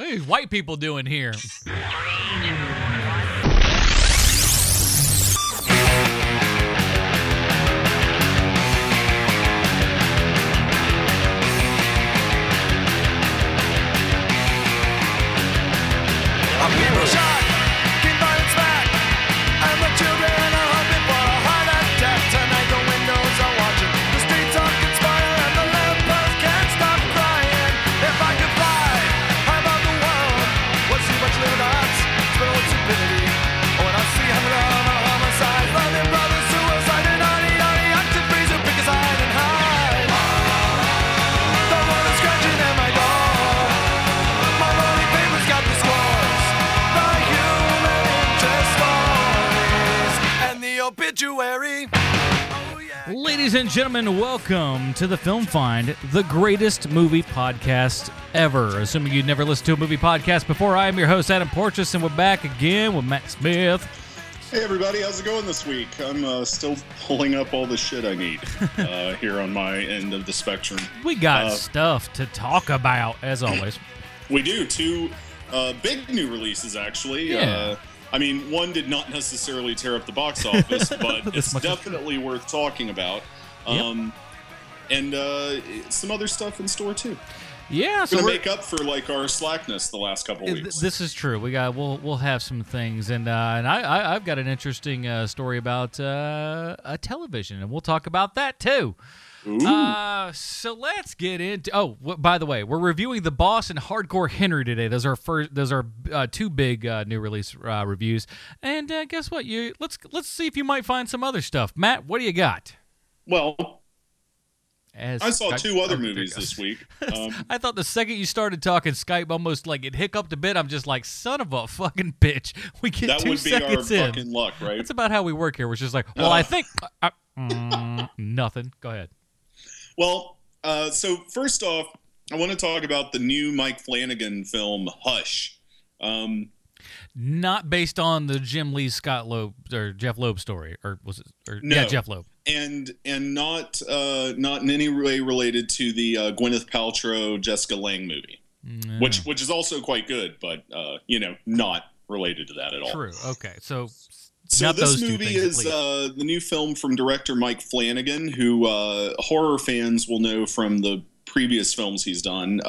What are these white people doing here? 3, 2, 1. People shot, keep violence back, and the children are hoping for a heart attack. Tonight the windows are watching, the streets are conspiring, and the lamppost can't stop crying. If I could fly high above the world, would see much little dots, spill with stupidity. When I see how many of our homicides, loving brothers, suicide, and honey, I'm to freeze and pick a side and hide. The world is scratching at my door, my lonely paper's got the score. Obituary. Oh, yeah. Ladies and gentlemen, welcome to the Film Find, the greatest movie podcast ever. Assuming you've never listened to a movie podcast before, I am your host, Adam Porteous, and we're back again with Matt Smith. Hey, everybody. How's it going this week? I'm still pulling up all the shit I need here on my end of the spectrum. We got stuff to talk about, as always. We do. Two big new releases, actually. Yeah. I mean, one did not necessarily tear up the box office, but it's definitely worth talking about. Yep. And some other stuff in store, too. Yeah. So we're make up for, like, our slackness the last couple weeks. This is true. We'll have some things. And I've got an interesting story about a television, and we'll talk about that, too. So let's get into. Oh, by the way, we're reviewing The Boss and Hardcore Henry today. Those are two big new release reviews. And guess what? Let's see if you might find some other stuff. Matt, what do you got? Well, I saw two other movies this week. I thought the second you started talking, Skype almost like it hiccuped a bit. I'm just like, son of a fucking bitch. We get that 2 seconds in. That would be our fucking luck, right? That's about how we work here. We're just like, well, I think nothing. Go ahead. Well, so first off, I want to talk about the new Mike Flanagan film, Hush. Not based on the Jim Lee, Scott Loeb, or Jeff Loeb story, or was it? Or, no. Yeah, Jeff Loeb. And not in any way related to the Gwyneth Paltrow, Jessica Lange movie, which is also quite good, but not related to that at all. True. Okay. So this movie is the new film from director Mike Flanagan, who horror fans will know from the previous films he's done,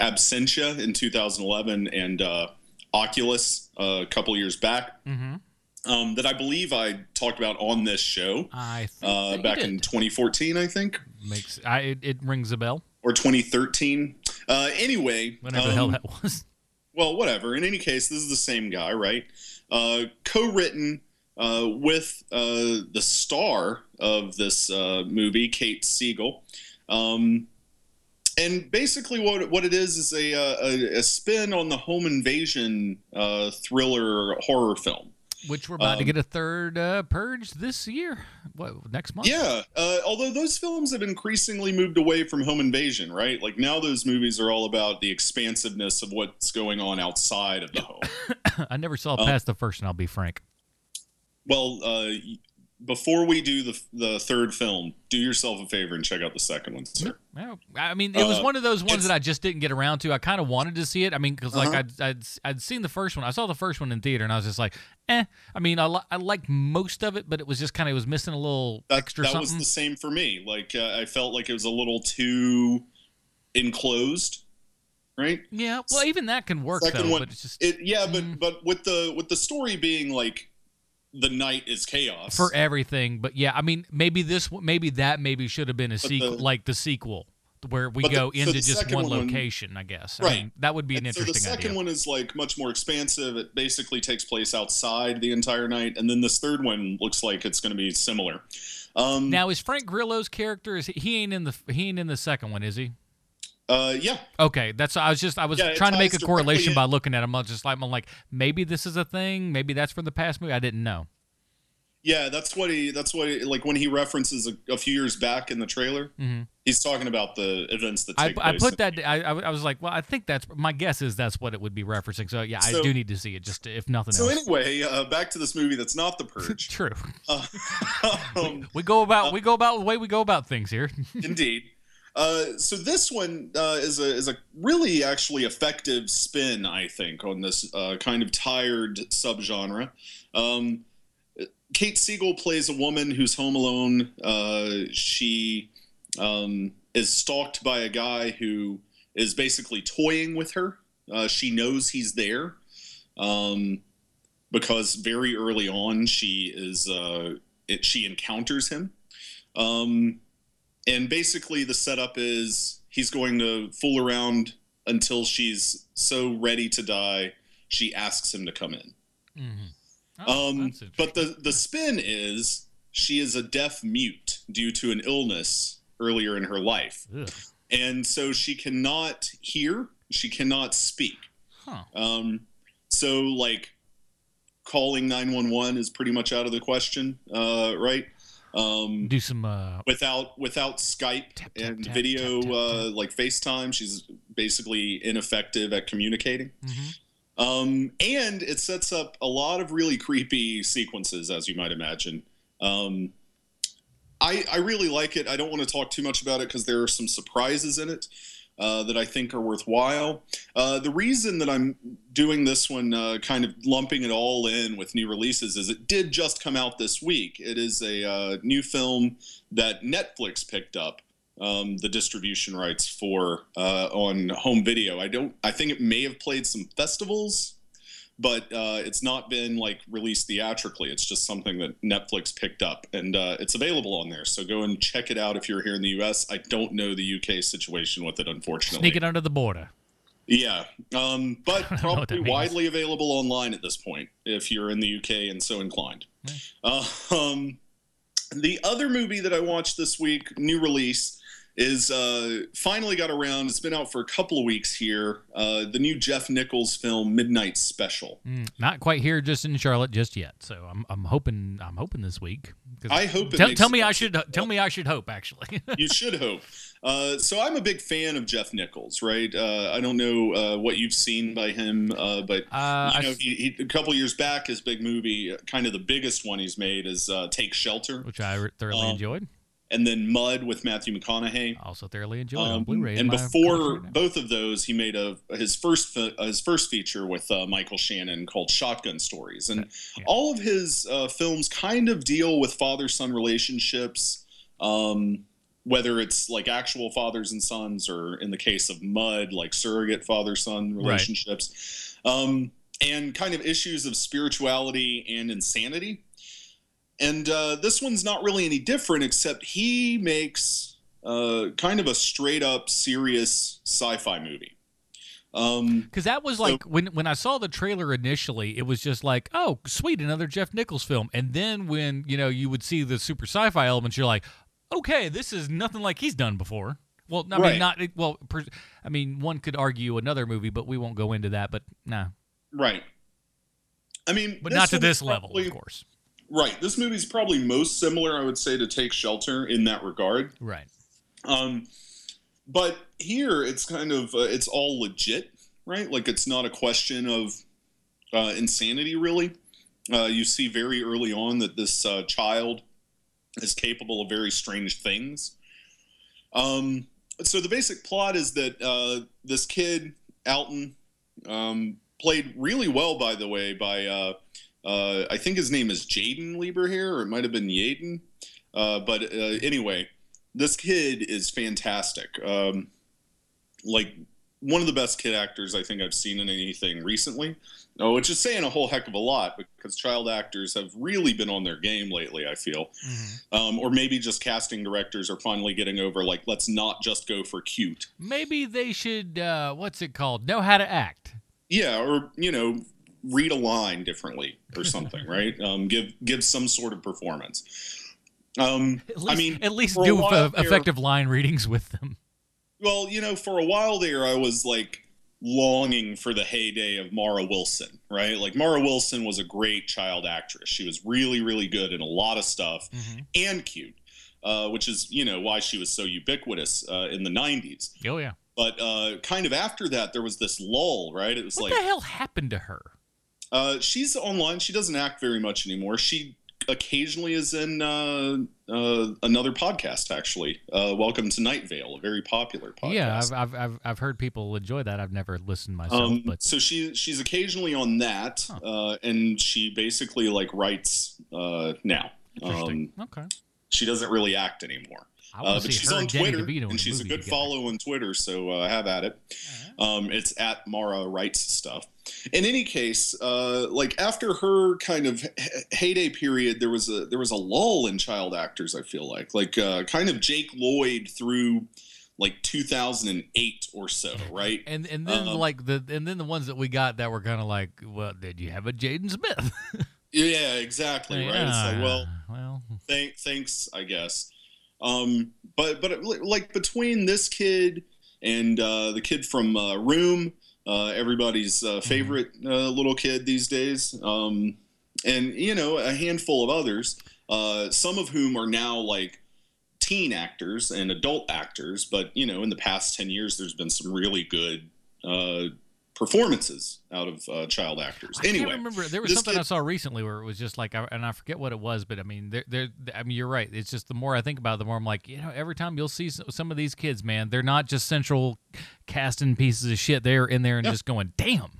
Absentia in 2011 and Oculus a couple years back, that I believe I talked about on this show back in 2014, I think. It rings a bell. Or 2013. Anyway. Whatever the hell that was. Well, whatever. In any case, this is the same guy, right? Co-written with the star of this movie, Kate Siegel, and basically what it is a spin on the home invasion thriller horror film, which we're about to get a third Purge this year. What, next month? Yeah, although those films have increasingly moved away from home invasion, right? Like now, those movies are all about the expansiveness of what's going on outside of the home. I never saw past the first, and I'll be frank. Well, before we do the third film, do yourself a favor and check out the second one, sir. Well, I mean, it was one of those ones that I just didn't get around to. I kind of wanted to see it. I mean, because like I'd seen the first one. I saw the first one in theater, and I was just like, eh. I mean, I liked most of it, but it was just kind of missing a little extra something. That was the same for me. Like I felt like it was a little too enclosed. Right? Yeah. Well, even that can work. Second one, but it's just but with the story being like. The night is chaos for everything, but yeah, I mean, maybe should have been a sequel, like the sequel where we go into just one location, I guess. Right, I mean, that would be an interesting idea. So the second one is like much more expansive. It basically takes place outside the entire night, and then this third one looks like it's going to be similar. Now, is Frank Grillo's character? He ain't in the second one, is he? Yeah. Okay. I was trying to make a correlation by looking at him. I was just like, maybe this is a thing. Maybe that's from the past movie. I didn't know. Yeah, that's what he, like when he references a few years back in the trailer, he's talking about the events that take place. I put that. I was like, well, I think my guess is that's what it would be referencing. So yeah, I do need to see it just if nothing else. So anyway, back to this movie that's not The Purge. True. We go about the way we go about things here. Indeed. So this one is a really actually effective spin, I think, on this kind of tired subgenre. Kate Siegel plays a woman who's home alone. She is stalked by a guy who is basically toying with her. She knows he's there because very early on she encounters him. And basically the setup is he's going to fool around until she's so ready to die, she asks him to come in. Mm-hmm. Oh, but the spin is she is a deaf mute due to an illness earlier in her life. Ugh. And so she cannot hear, she cannot speak. Huh. So like calling 911 is pretty much out of the question, right? Do some without Skype and video like FaceTime. She's basically ineffective at communicating. Mm-hmm. And it sets up a lot of really creepy sequences, as you might imagine. I really like it. I don't want to talk too much about it because there are some surprises in it that I think are worthwhile. The reason that I'm doing this one, kind of lumping it all in with new releases, is it did just come out this week. It is a new film that Netflix picked up the distribution rights for on home video. I think it may have played some festivals, but it's not been like released theatrically. It's just something that Netflix picked up, and it's available on there. So go and check it out if you're here in the U.S. I don't know the U.K. situation with it, unfortunately. Sneak it under the border. Yeah, but probably widely available online at this point if you're in the U.K. and so inclined. Mm. The other movie that I watched this week, new release, is finally got around. It's been out for a couple of weeks here. The new Jeff Nichols film, Midnight Special. Not quite here, just in Charlotte, just yet. So I'm hoping this week. I hope. Tell me I should hope. Actually, you should hope. So I'm a big fan of Jeff Nichols, right? I don't know what you've seen by him, but you know, he, a couple years back, his big movie, kind of the biggest one he's made, is Take Shelter, which I thoroughly enjoyed. And then Mud with Matthew McConaughey. Also thoroughly enjoyed on Blu-ray. And before both of those, he made his first feature with Michael Shannon called Shotgun Stories. And all of his films kind of deal with father-son relationships, whether it's like actual fathers and sons or, in the case of Mud, like surrogate father-son relationships, and kind of issues of spirituality and insanity. And this one's not really any different, except he makes kind of a straight-up serious sci-fi movie. Because that was like, when I saw the trailer initially, it was just like, oh, sweet, another Jeff Nichols film. And then when, you know, you would see the super sci-fi elements, you're like, okay, this is nothing like he's done before. Well, I mean, one could argue another movie, but we won't go into that, but nah. Right. I mean, but not to this level, of course. Right. This movie's probably most similar, I would say, to Take Shelter in that regard. Right. But here it's kind of, it's all legit, right? Like it's not a question of insanity, really. You see very early on that this child is capable of very strange things. So the basic plot is that this kid, Alton, played really well, by the way, by... I think his name is Jaden Lieber here, or it might have been Jaeden. But anyway, this kid is fantastic. Like one of the best kid actors I think I've seen in anything recently, which is saying a whole heck of a lot because child actors have really been on their game lately, I feel. Mm-hmm. Or maybe just casting directors are finally getting over, like, let's not just go for cute. Maybe they should, know how to act. Yeah, or, you know, read a line differently or something, right? Give some sort of performance. At least do effective line readings with them. Well, you know, for a while there, I was like longing for the heyday of Mara Wilson, right? Like Mara Wilson was a great child actress. She was really, really good in a lot of stuff and cute, which is, you know, why she was so ubiquitous in the 90s. Oh, yeah. But kind of after that, there was this lull, right? It was what the hell happened to her? She's online. She doesn't act very much anymore. She occasionally is in another podcast, actually. Welcome to Night Vale, a very popular podcast. Yeah, I've heard people enjoy that. I've never listened myself. But so she's occasionally on that, and she basically like writes now. Interesting. Okay. She doesn't really act anymore. But she's on Twitter, and she's a good follow on Twitter, so have at it. Right. It's at Mara Writes Stuff. In any case, like after her kind of heyday period, there was a lull in child actors, I feel like kind of Jake Lloyd through like 2008 or so, right? And then the ones that we got that were kind of like, well, did you have a Jaden Smith? Yeah, exactly, right? It's like, well, thanks, I guess. But like between this kid and the kid from Room, everybody's favorite little kid these days, and you know, a handful of others, some of whom are now like teen actors and adult actors, but you know, in the past 10 years there's been some really good performances out of child actors. Anyway, I remember there was something I saw recently where it was just like, and I forget what it was, but I mean, you're right. It's just the more I think about it, the more I'm like, you know, every time you'll see some of these kids, man, they're not just central casting pieces of shit. They're in there and just going, damn.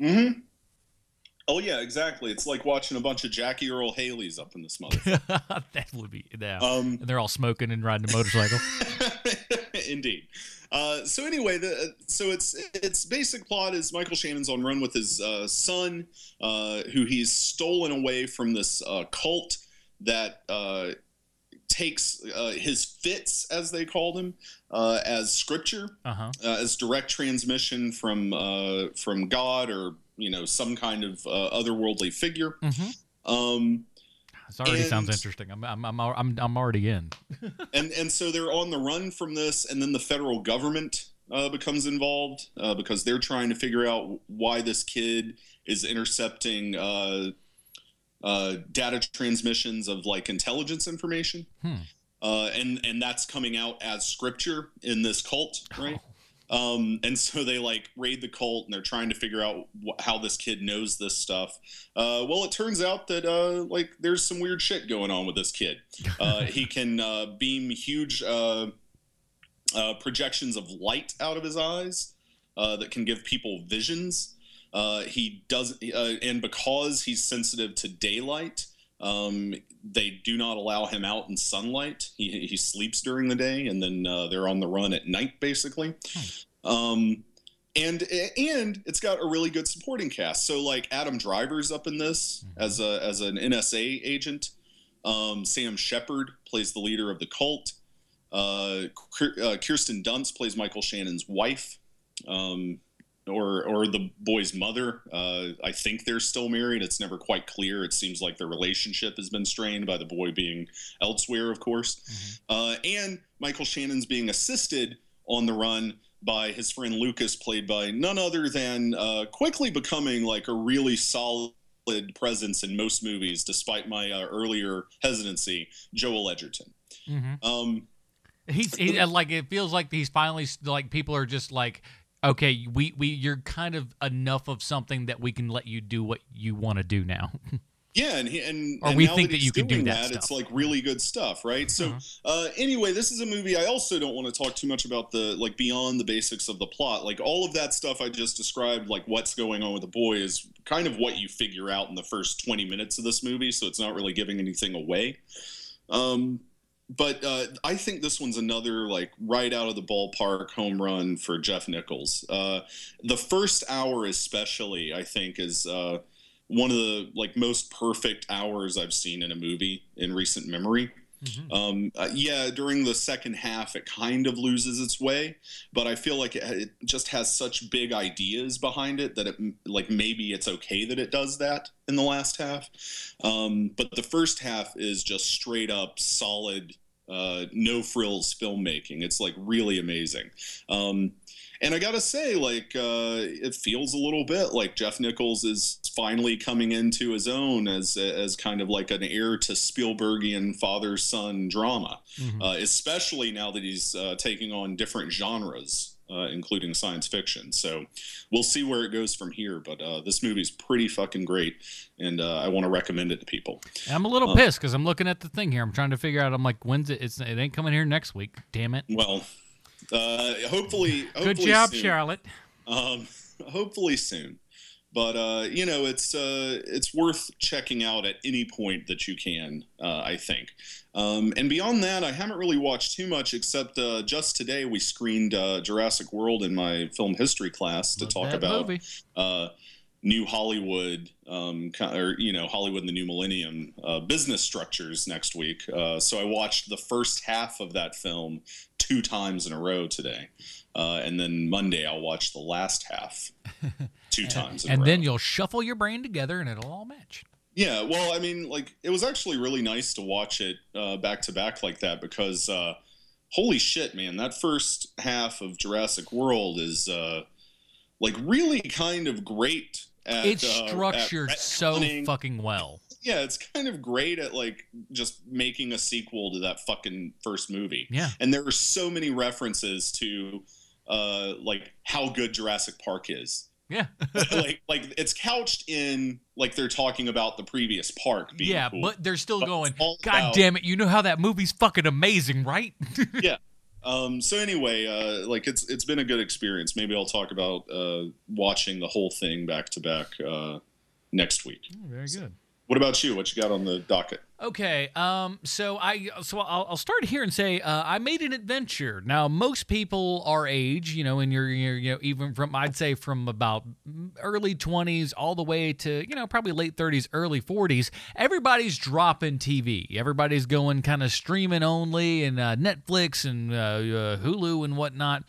Mm-hmm. Oh yeah, exactly. It's like watching a bunch of Jackie Earl Haley's up in this motherfucker. That would be, yeah. And they're all smoking and riding a motorcycle. Indeed. So anyway, so its basic plot is Michael Shannon's on run with his son, who he's stolen away from this cult that takes his fits, as they called him, as scripture, as direct transmission from God or you know some kind of otherworldly figure. Mm-hmm. It already sounds interesting. I'm already in. and so they're on the run from this, and then the federal government becomes involved because they're trying to figure out why this kid is intercepting data transmissions of like intelligence information, and that's coming out as scripture in this cult, right? Oh. And so they like raid the cult, and they're trying to figure out how this kid knows this stuff. Well, it turns out that like there's some weird shit going on with this kid. He can beam huge projections of light out of his eyes that can give people visions. He doesn't, and because he's sensitive to daylight, they do not allow him out in sunlight. He sleeps during the day, and then they're on the run at night, basically. And it's got a really good supporting cast. So like Adam Driver's up in this as an NSA agent. Sam Shepard plays the leader of the cult. Kirsten Dunst plays Michael Shannon's wife. Or the boy's mother. I think they're still married. It's never quite clear. It seems like their relationship has been strained by the boy being elsewhere, of course. And Michael Shannon's being assisted on the run by his friend Lucas, played by none other than quickly becoming like a really solid presence in most movies, despite my earlier hesitancy, Joel Edgerton. He's like, it feels like he's finally like, people are just like, okay, you're kind of enough of something that we can let you do what you want to do now. Yeah, and we now think that you can do that. It's like really good stuff, right? So anyway, this is a movie. I also don't want to talk too much about the like beyond the basics of the plot. Like all of that stuff I just described, like what's going on with the boy, is kind of what you figure out in the first 20 minutes of this movie. So it's not really giving anything away. But I think this one's another like right out of the ballpark home run for Jeff Nichols. The first hour especially, I think, is one of the like most perfect hours I've seen in a movie in recent memory. During the second half, it kind of loses its way, but I feel like it just has such big ideas behind it that it like maybe it's okay that it does that in the last half. But the first half is just straight up solid, no frills filmmaking. It's like really amazing. And I gotta say, like, it feels a little bit like Jeff Nichols is finally coming into his own as kind of like an heir to Spielbergian father-son drama, especially now that he's taking on different genres including science fiction. So we'll see where it goes from here. But this movie's pretty fucking great, and I want to recommend it to people. I'm a little pissed because I'm looking at the thing here. I'm trying to figure out. I'm like, when's it? It ain't coming here next week. Damn it. Well, hopefully good job, soon. Charlotte. Hopefully soon. But, you know, it's worth checking out at any point that you can, I think. And beyond that, I haven't really watched too much, except just today we screened Jurassic World in my film history class to talk about New Hollywood, or, you know, Hollywood in the New Millennium business structures next week. So I watched the first half of that film 2 times in a row today. And then Monday I'll watch the last half 2 times in a row. And then you'll shuffle your brain together and it'll all match. Yeah, well, I mean, like, it was actually really nice to watch it back to back like that because, holy shit, man, that first half of Jurassic World is, like, really kind of great at... It's structured so fucking well. Yeah, it's kind of great at, like, just making a sequel to that fucking first movie. Yeah. And there are so many references to... like how good Jurassic Park is. Yeah. like it's couched in like they're talking about the previous park being cool, but they're still going, God damn it, you know how that movie's fucking amazing, right? Yeah. So anyway, like it's been a good experience. Maybe I'll talk about watching the whole thing back to back next week. Oh, very good. What about you? What you got on the docket? Okay, so I'll start here and say I made an adventure. Now, most people our age, you know, in your you know, even from I'd say from about early 20s all the way to, you know, probably late 30s, early 40s, everybody's dropping TV. Everybody's going kind of streaming only and Netflix and Hulu and whatnot.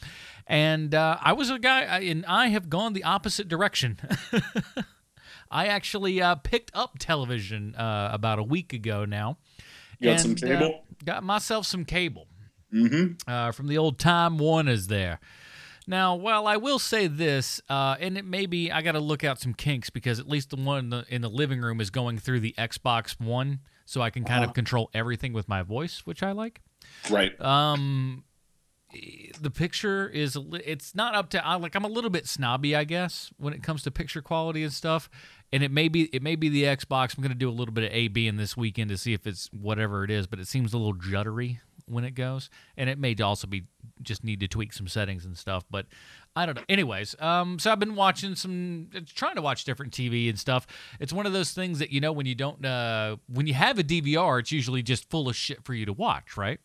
And I was a guy, and I have gone the opposite direction. I actually picked up television about a week ago now. Got some cable? Got myself some cable. Mm-hmm. From the old Time Warners there. Now, while I will say this, and it may be I got to look out some kinks because at least the one in the living room is going through the Xbox One, so I can kind of control everything with my voice, which I like. Right. The picture is, it's not up to, like, I'm a little bit snobby, I guess, when it comes to picture quality and stuff. And it may be the Xbox. I'm going to do a little bit of A/B in this weekend to see if it's whatever it is, but it seems a little juddery when it goes. And it may also be just need to tweak some settings and stuff, but I don't know. Anyways, so I've been watching trying to watch different TV and stuff. It's one of those things that, you know, when you don't, when you have a DVR, it's usually just full of shit for you to watch, right?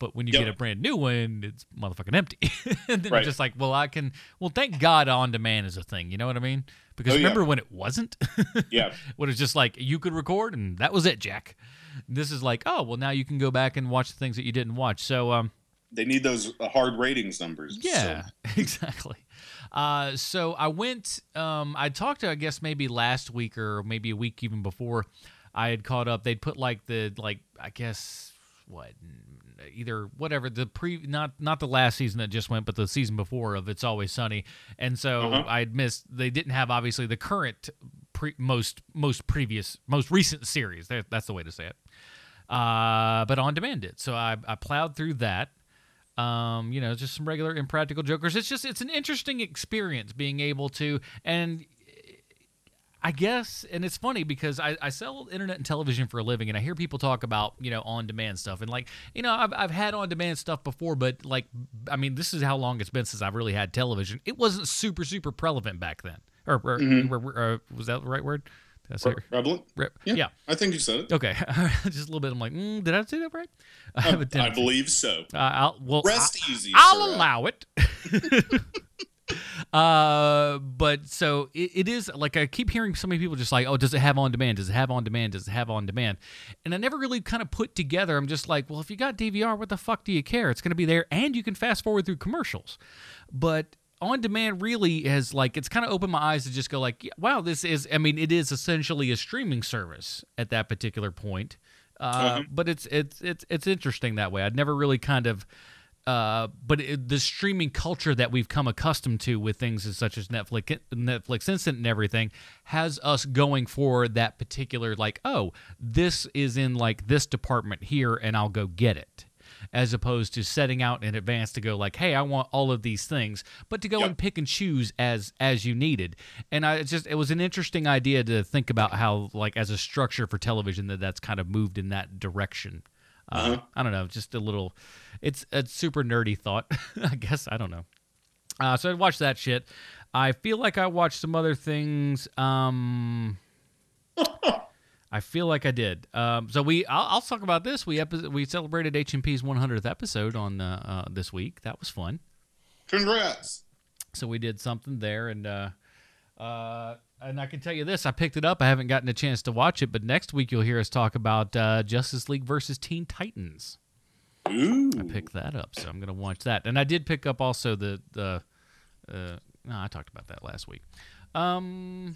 But when you get a brand new one, it's motherfucking empty. And then you're just like, well, thank God on demand is a thing. You know what I mean? Because remember when it wasn't? Yeah. When it's just like, you could record and that was it, Jack. This is like, oh, well, now you can go back and watch the things that you didn't watch. So, they need those hard ratings numbers. Yeah, so. Exactly. So I went, I talked to, I guess maybe last week or maybe a week even before I had caught up. They'd put not the last season that just went, but the season before of It's Always Sunny. And so I'd missed, they didn't have obviously the current most recent series. That's the way to say it. But on demand it. So I plowed through that. You know, just some regular Impractical Jokers. It's an interesting experience being able to, and I guess, and it's funny because I sell internet and television for a living, and I hear people talk about, you know, on-demand stuff. And, like, you know, I've had on-demand stuff before, but, like, I mean, this is how long it's been since I've really had television. It wasn't super, super prevalent back then. Or was that the right word? Prevalent? Yeah. I think you said it. Okay. Just a little bit. I'm like, did I say that right? I believe so. Easy. I'll allow it. But so it is, like, I keep hearing so many people just like, oh, does it have on demand? Does it have on demand? Does it have on demand? And I never really kind of put together. I'm just like, well, if you got DVR, what the fuck do you care? It's going to be there and you can fast forward through commercials. But on demand really has, like, it's kind of opened my eyes to just go like, wow, this is, I mean, it is essentially a streaming service at that particular point. But it's interesting that way. I'd never really kind of, but the streaming culture that we've come accustomed to with things as such as Netflix Instant and everything has us going for that particular, like, oh, this is in, like, this department here, and I'll go get it. as opposed to setting out in advance to go like, hey, I want all of these things, but to go and pick and choose as you needed. And it was an interesting idea to think about how, like, as a structure for television, that's kind of moved in that direction. I don't know, just a little, it's a super nerdy thought, I guess. I don't know. So I watched that shit. I feel like I watched some other things. I feel like I did. I'll talk about this. We celebrated H&P's 100th episode on this week. That was fun. Congrats. So we did something there, and I can tell you this. I picked it up. I haven't gotten a chance to watch it, but next week you'll hear us talk about Justice League versus Teen Titans. Ooh. I picked that up, so I'm going to watch that. And I did pick up also I talked about that last week. I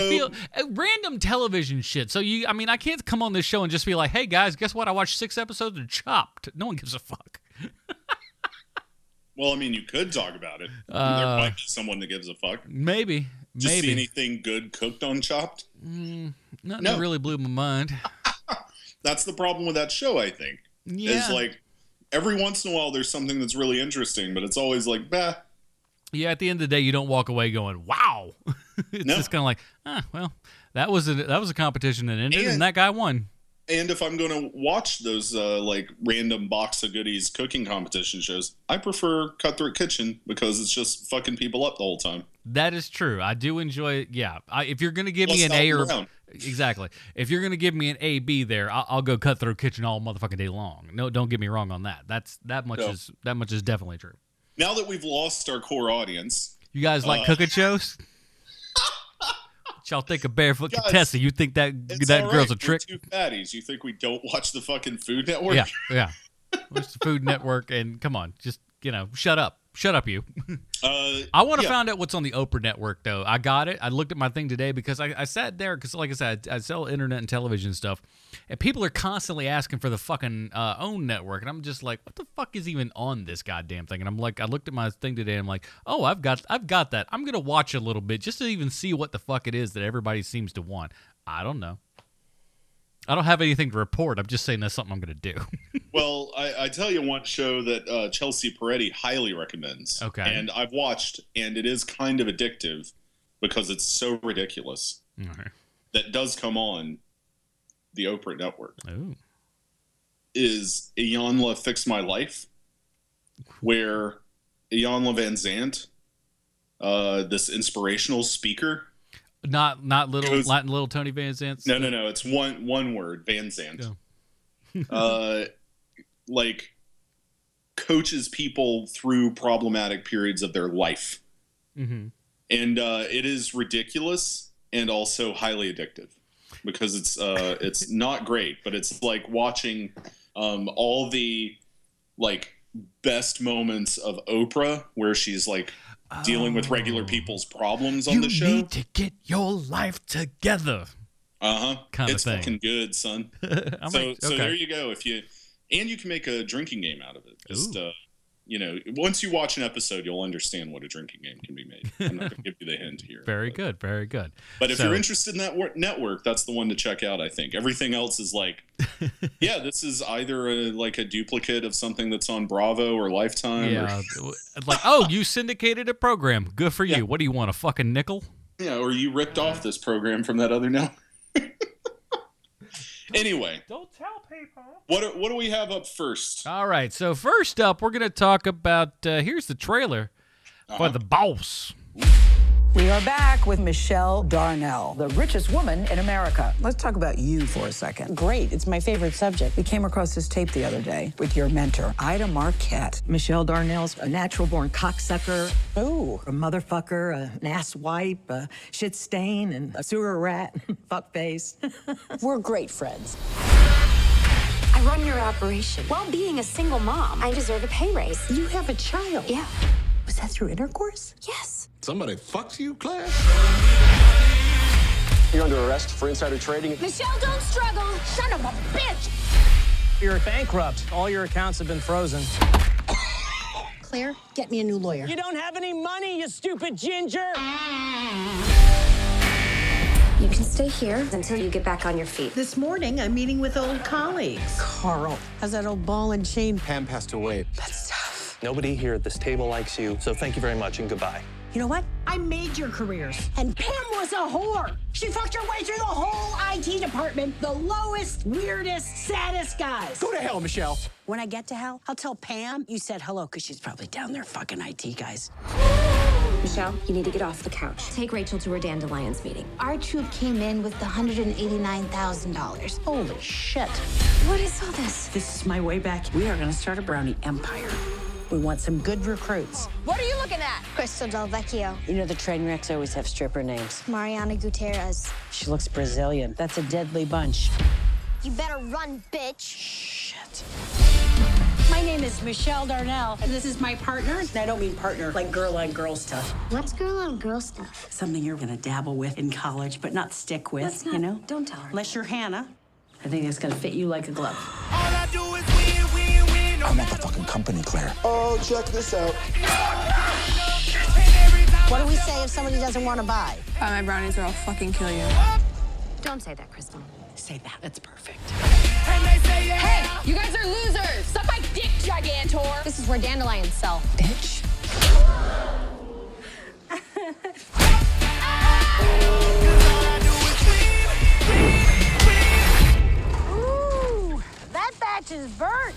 feel random television shit. I can't come on this show and just be like, hey guys, guess what? I watched 6 episodes of Chopped. No one gives a fuck. Well, you could talk about it. There might be someone that gives a fuck. Maybe. Just see anything good cooked on Chopped? Nothing that really blew my mind. That's the problem with that show, I think. Yeah. It's like every once in a while there's something that's really interesting, but it's always like, bah. Yeah, at the end of the day, you don't walk away going, wow. Just kind of like, that was a competition that ended, and that guy won. And if I'm going to watch those random box of goodies cooking competition shows, I prefer Cutthroat Kitchen because it's just fucking people up the whole time. That is true. I do enjoy it. Yeah. If you're going to give me an A or... Exactly. If you're going to give me an A, B there, I'll go Cutthroat Kitchen all motherfucking day long. No, don't get me wrong on that. That much is definitely true. Now that we've lost our core audience. You guys like cooking shows? What y'all think of Barefoot Contessa? You think that girl's a trick? We're two fatties. You think we don't watch the fucking Food Network? Yeah. Watch the Food Network and come on, just, shut up. Shut up, you. I want to find out what's on the Oprah Network, though. I got it. I looked at my thing today because I sat there because, like I said, I sell internet and television stuff, and people are constantly asking for the fucking OWN Network, and I'm just like, what the fuck is even on this goddamn thing? And I'm like, I looked at my thing today, and I'm like, oh, I've got that. I'm gonna watch a little bit just to even see what the fuck it is that everybody seems to want. I don't know. I don't have anything to report. I'm just saying that's something I'm going to do. Well, I tell you one show that Chelsea Peretti highly recommends. Okay. And I've watched, and it is kind of addictive because it's so ridiculous. Okay. That does come on the Oprah Network. Ooh. Is Iyanla Fix My Life, where Iyanla Van Zandt, this inspirational speaker... Not little Tony Van Zandt. No. It's one word, Van Zandt. No. Coaches people through problematic periods of their life, and it is ridiculous and also highly addictive because it's not great, but it's like watching all the best moments of Oprah where she's like. Dealing with regular people's problems on the show. You need to get your life together. It's fucking good, son. So there you go. You can make a drinking game out of it. Just, once you watch an episode, you'll understand what a drinking game can be made. I'm not going to give you the hint here. Very good. But if you're interested in that network, that's the one to check out, I think. Everything else is like, yeah, this is either a duplicate of something that's on Bravo or Lifetime. Yeah. Or... you syndicated a program. Good for you. Yeah. What do you want, a fucking nickel? Yeah, or you ripped off this program from that other network. Anyway, don't tell people. What do we have up first? All right, so first up, we're going to talk about. Here's the trailer for The Boss. We are back with Michelle Darnell, the richest woman in America. Let's talk about you for a second. Great, it's my favorite subject. We came across this tape the other day with your mentor, Ida Marquette. Michelle Darnell's a natural-born cocksucker. Ooh. A motherfucker, an asswipe, a shit stain, and a sewer rat, fuckface. We're great friends. I run your operation. While being a single mom, I deserve a pay raise. You have a child. Yeah. Was that through intercourse? Yes. Somebody fucks you, Claire? You're under arrest for insider trading. Michelle, don't struggle. Son of a bitch. You're bankrupt. All your accounts have been frozen. Claire, get me a new lawyer. You don't have any money, you stupid ginger. You can stay here until you get back on your feet. This morning, I'm meeting with old colleagues. Carl, how's that old ball and chain? Pam passed away. That's tough. Nobody here at this table likes you, so thank you very much and goodbye. You know what? I made your careers. And Pam was a whore. She fucked her way through the whole IT department. The lowest, weirdest, saddest guys. Go to hell, Michelle. When I get to hell, I'll tell Pam you said hello, because she's probably down there fucking IT guys. Michelle, you need to get off the couch. Take Rachel to her Dandelions meeting. Our troop came in with the $189,000. Holy shit. What is all this? This is my way back. We are going to start a brownie empire. We want some good recruits. What are you looking at? Crystal Del Vecchio. You know the train wrecks always have stripper names. Mariana Gutierrez. She looks Brazilian. That's a deadly bunch. You better run, bitch. Shit. My name is Michelle Darnell, and this is my partner. And I don't mean partner, like girl-on-girl stuff. What's girl-on-girl stuff? Something you're gonna dabble with in college, but not stick with, that's not, you know? Don't tell her. Unless you're Hannah. I think it's gonna fit you like a glove. All I do is win. I'm at the fucking company, Claire. Oh, check this out. What do we say if somebody doesn't want to buy? Buy my brownies or I'll fucking kill you. Don't say that, Crystal. Say that. That's perfect. Hey, you guys are losers. Stop my dick, Gigantor. This is where dandelions sell. Bitch. Ooh, that batch is burnt.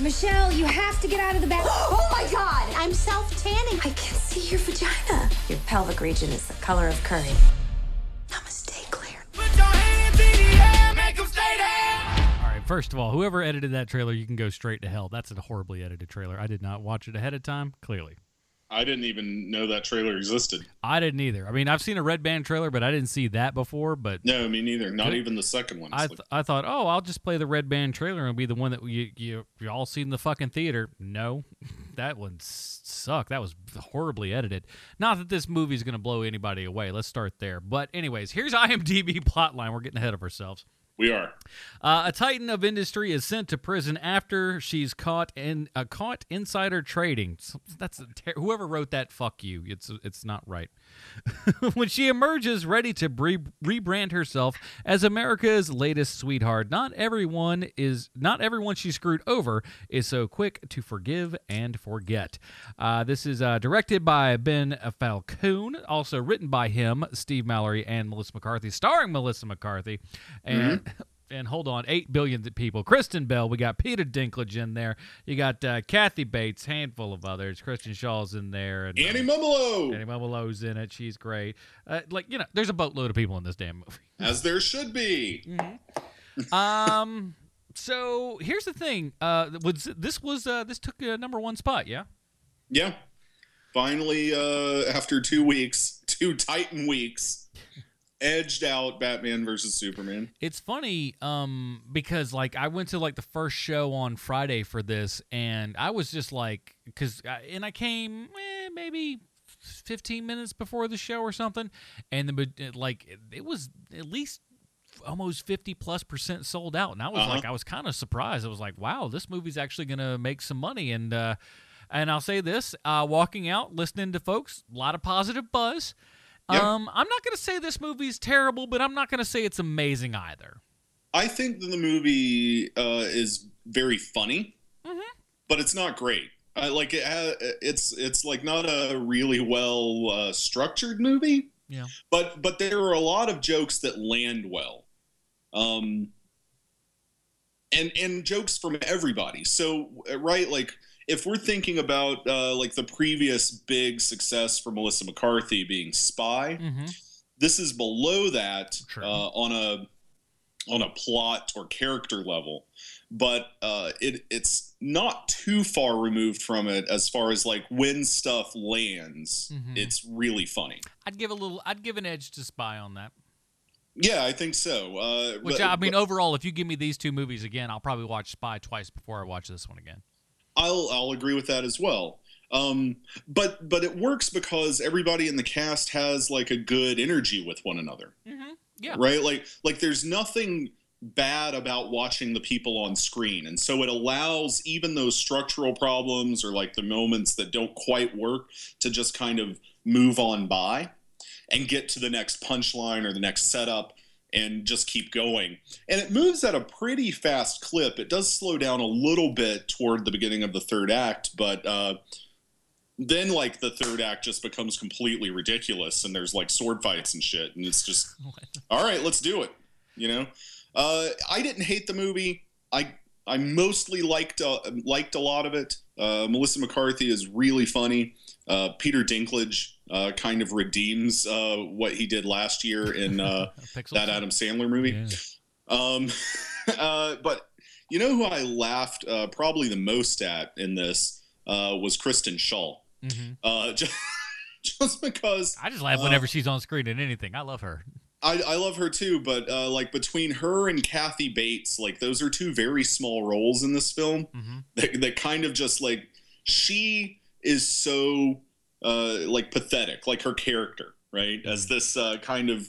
Michelle, you have to get out of the bath. Oh my God! I'm self-tanning. I can see your vagina. Your pelvic region is the color of curry. Namaste, Claire. All right, first of all, whoever edited that trailer, you can go straight to hell. That's a horribly edited trailer. I did not watch it ahead of time, clearly. I didn't even know that trailer existed. I didn't either. I mean, I've seen a Red Band trailer, but I didn't see that before. But no, me neither. Not even the second one. I thought, oh, I'll just play the Red Band trailer and be the one that you all see in the fucking theater. No, that one sucked. That was horribly edited. Not that this movie's going to blow anybody away. Let's start there. But anyways, here's IMDb plotline. We're getting ahead of ourselves. We are. A titan of industry is sent to prison after she's caught insider trading. That's whoever wrote that. Fuck you. It's not right. When she emerges, ready to rebrand herself as America's latest sweetheart, not everyone she screwed over is so quick to forgive and forget. This is directed by Ben Falcone, also written by him, Steve Mallory, and Melissa McCarthy, starring Melissa McCarthy, and. Mm-hmm. And hold on, 8 billion people. Kristen Bell, we got Peter Dinklage in there. You got Kathy Bates, handful of others. Christian Shaw's in there. And Annie Mummelow's in it. She's great. There's a boatload of people in this damn movie. As there should be. Mm-hmm. So here's the thing. This took a number one spot, yeah? Yeah. Finally, after 2 weeks, two Titan weeks. Edged out Batman versus Superman. It's funny because I went to the first show on Friday for this, and I was just I came maybe 15 minutes before the show or something, and it was at least almost 50+% sold out, and I was I was kind of surprised. I was like, wow, this movie's actually gonna make some money, and I'll say this: walking out, listening to folks, a lot of positive buzz. Yep. I'm not going to say this movie's terrible, but I'm not going to say it's amazing either. I think that the movie is very funny, mm-hmm. but it's not great. It's not a really well structured movie. Yeah. But there are a lot of jokes that land well, and jokes from everybody. So if we're thinking about the previous big success for Melissa McCarthy being Spy, mm-hmm. this is below that on a plot or character level, but it's not too far removed from it as far as when stuff lands, mm-hmm. it's really funny. I'd give an edge to Spy on that. Yeah, I think so. Overall, if you give me these two movies again, I'll probably watch Spy twice before I watch this one again. I'll agree with that as well. But it works because everybody in the cast has a good energy with one another. Mm-hmm. Yeah. Right. There's nothing bad about watching the people on screen. And so it allows even those structural problems or the moments that don't quite work to just kind of move on by. and get to the next punchline or the next setup and just keep going. And it moves at a pretty fast clip. It does slow down a little bit toward the beginning of the third act, but then like the third act just becomes completely ridiculous, and there's like sword fights and shit, and it's just all right, let's do it, you know. I didn't hate the movie. I mostly liked a lot of it. Melissa McCarthy is really funny. Peter Dinklage kind of redeems what he did last year in that Adam Sandler movie. Yeah. But you know who I laughed probably the most at in this was Kristen Schaal. Mm-hmm. Just because I just laugh whenever she's on screen in anything. I love her. I love her too, but like between her and Kathy Bates, like those are two very small roles in this film. Mm-hmm. That kind of just like she is so like pathetic, like her character, right? Mm-hmm. As this kind of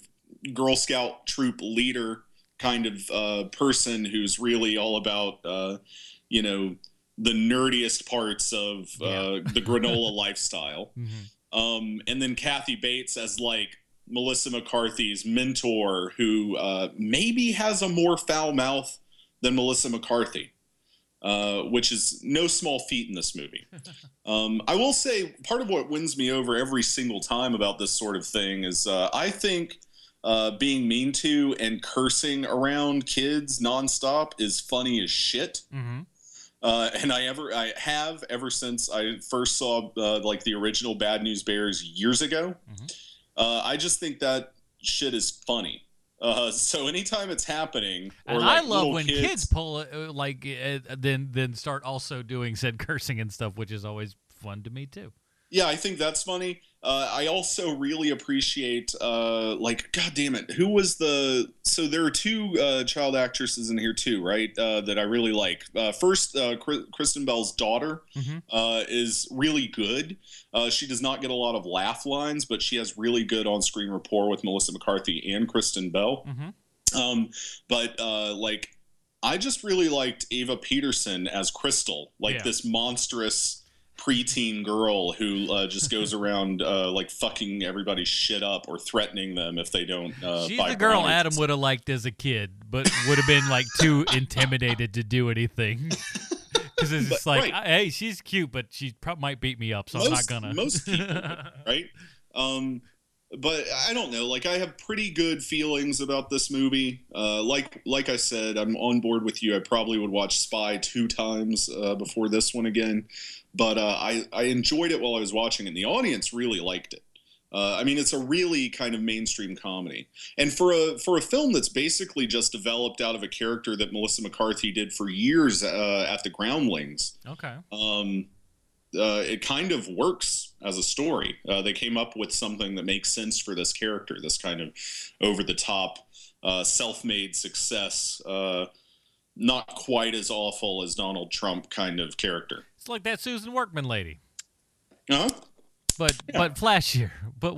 Girl Scout troop leader kind of person who's really all about, you know, the nerdiest parts of the granola lifestyle. Mm-hmm. And then Kathy Bates as like Melissa McCarthy's mentor, who maybe has a more foul mouth than Melissa McCarthy, which is no small feat in this movie. I will say part of what wins me over every single time about this sort of thing is I think being mean to and cursing around kids nonstop is funny as shit. Mm-hmm. And I have ever since I first saw like the original Bad News Bears years ago. Mm-hmm. I just think that shit is funny. So anytime it's happening, or and like I love when kids pull it, like then start also doing said cursing and stuff, which is always fun to me too. Yeah, I think that's funny. I also really appreciate like, God damn it, who was the? So there are two child actresses in here too, right? That I really like. First, Kristen Bell's daughter is really good. She does not get a lot of laugh lines, but she has really good on-screen rapport with Melissa McCarthy and Kristen Bell. Mm-hmm. But like, I just really liked Ava Peterson as Crystal, like this monstrous preteen girl who just goes around like fucking everybody's shit up or threatening them if they don't she's buy the girl products. Adam would have liked as a kid, but would have been like too intimidated to do anything. Because it's just like, right. Hey, she's cute, but she might beat me up, so I'm not gonna. Most people, right? But I don't know. Like, I have pretty good feelings about this movie. Like I said, I'm on board with you. I probably would watch Spy 2 times before this one again. But I enjoyed it while I was watching it. The audience really liked it. I mean, it's a really kind of mainstream comedy. And for a film that's basically just developed out of a character that Melissa McCarthy did for years at the Groundlings. Okay. It kind of works as a story. They came up with something that makes sense for this character, this kind of over-the-top, self-made success, not quite as awful as Donald Trump kind of character. It's like that Susan Workman lady. Uh-huh. But flashier, but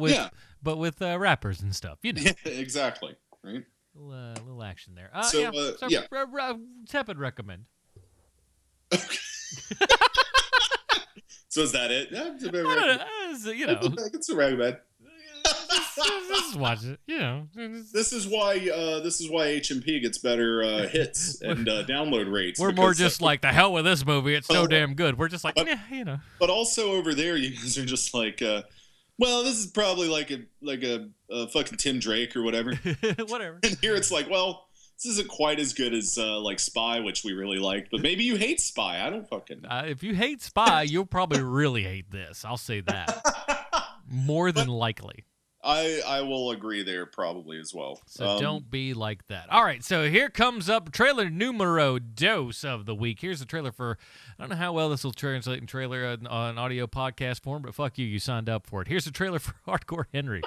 with rappers and stuff, you know. Yeah, exactly, right? Little action there. Tepid recommend. Okay. So is that it? Yeah, it's a bad recommend. You know, it's a recommend. Just watch it, you know. This is why H&P gets better hits and download rates. We're more just like, the hell with this movie. It's so damn good. We're just like, you know. But also over there, you guys are just like, well, this is probably like a fucking Tim Drake or whatever. Whatever. And here it's like, well, this isn't quite as good as like Spy, which we really liked. But maybe you hate Spy. I don't fucking know. If you hate Spy, you'll probably really hate this. I'll say that. More than likely. I will agree there probably as well. So don't be like that. All right, so here comes up trailer numero dos of the week. Here's the trailer for, I don't know how well this will translate in trailer on audio podcast form, but fuck you, you signed up for it. Here's the trailer for Hardcore Henry.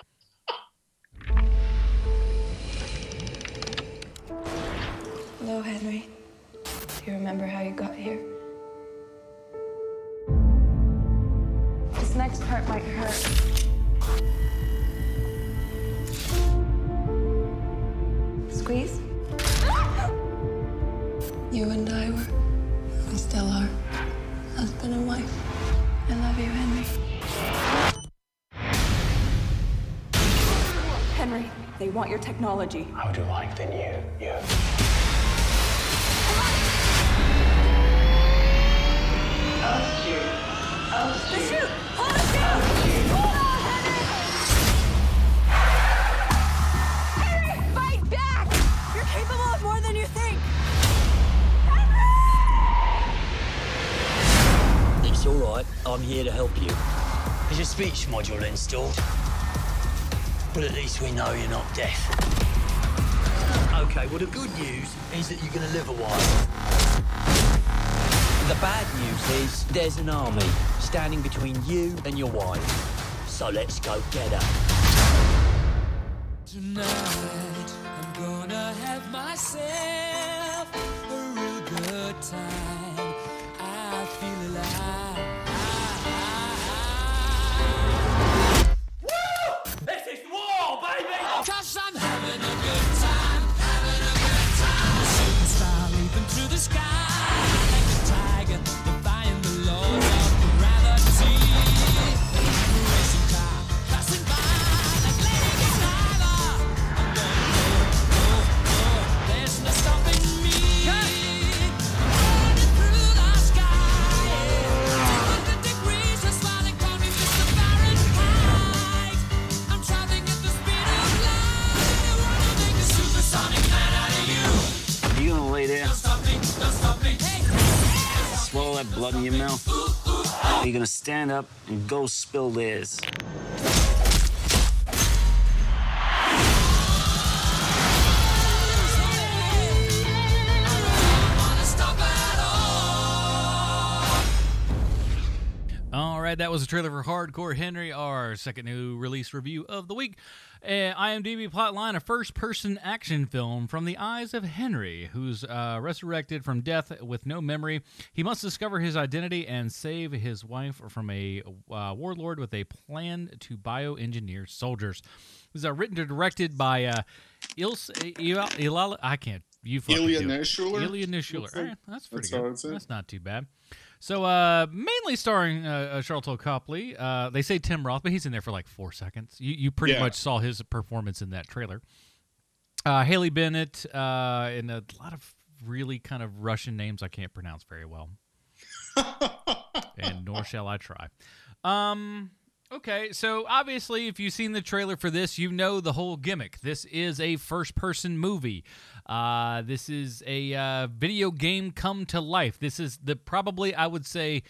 Hello, Henry. Do you remember how you got here? This next part might hurt. Squeeze. You and I were, and still are, husband and wife. I love you, Henry. Henry, they want your technology. How would you like the new you? The chute! Hold us down! Hold on, Henry! Henry, fight back! You're capable of more than you think! Henry! It's alright, I'm here to help you. There's a speech module installed. But at least we know you're not deaf. Okay, well the good news is that you're gonna live a while. The bad news is there's an army standing between you and your wife. So let's go get her. Tonight, I'm gonna have myself a real good time. I feel alive. Swallow that blood in your mouth. Or you're gonna stand up and go spill theirs. All right, that was a trailer for Hardcore Henry, our second new release review of the week. IMDb plotline, a first-person action film from the eyes of Henry, who's resurrected from death with no memory. He must discover his identity and save his wife from a warlord with a plan to bioengineer soldiers. This is written and directed by Ilya Nishuler. Ilya Nishuler. Right, that's pretty good. That's not too bad. So mainly starring Charlton Copley. They say Tim Roth, but he's in there for like 4 seconds. You pretty much saw his performance in that trailer. Haley Bennett and a lot of really kind of Russian names I can't pronounce very well. And nor shall I try. Okay, so obviously if you've seen the trailer for this, you know the whole gimmick. This is a first-person movie. This is a video game come to life. This is probably, I would say,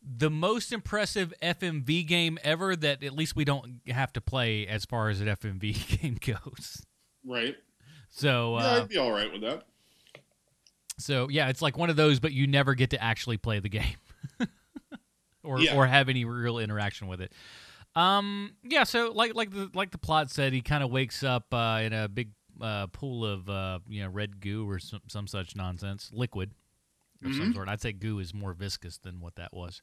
the most impressive FMV game ever that at least we don't have to play as far as an FMV game goes. Right. So yeah, I'd be all right with that. So, yeah, it's like one of those, but you never get to actually play the game. Or have any real interaction with it. So like the plot said, he kind of wakes up in a big pool of red goo or some such nonsense, liquid of some sort. I'd say goo is more viscous than what that was,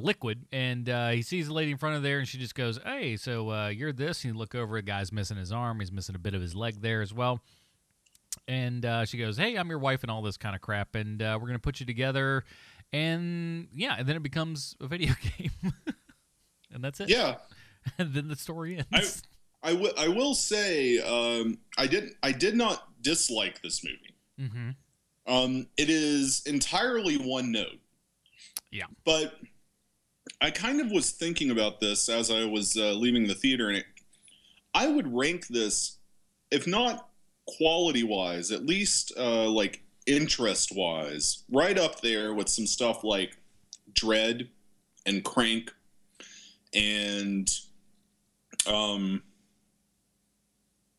liquid. And he sees a lady in front of there, and she just goes, "Hey, so you're this." And you look over, a guy's missing his arm. He's missing a bit of his leg there as well. And she goes, "Hey, I'm your wife," and all this kind of crap. And we're gonna put you together. And yeah, and then it becomes a video game, and that's it. Yeah, and then the story ends. I will say I did not dislike this movie. Mm-hmm. It is entirely one note. Yeah, but I kind of was thinking about this as I was leaving the theater, and I would rank this, if not quality wise, at least interest wise, right up there with some stuff like Dread and Crank and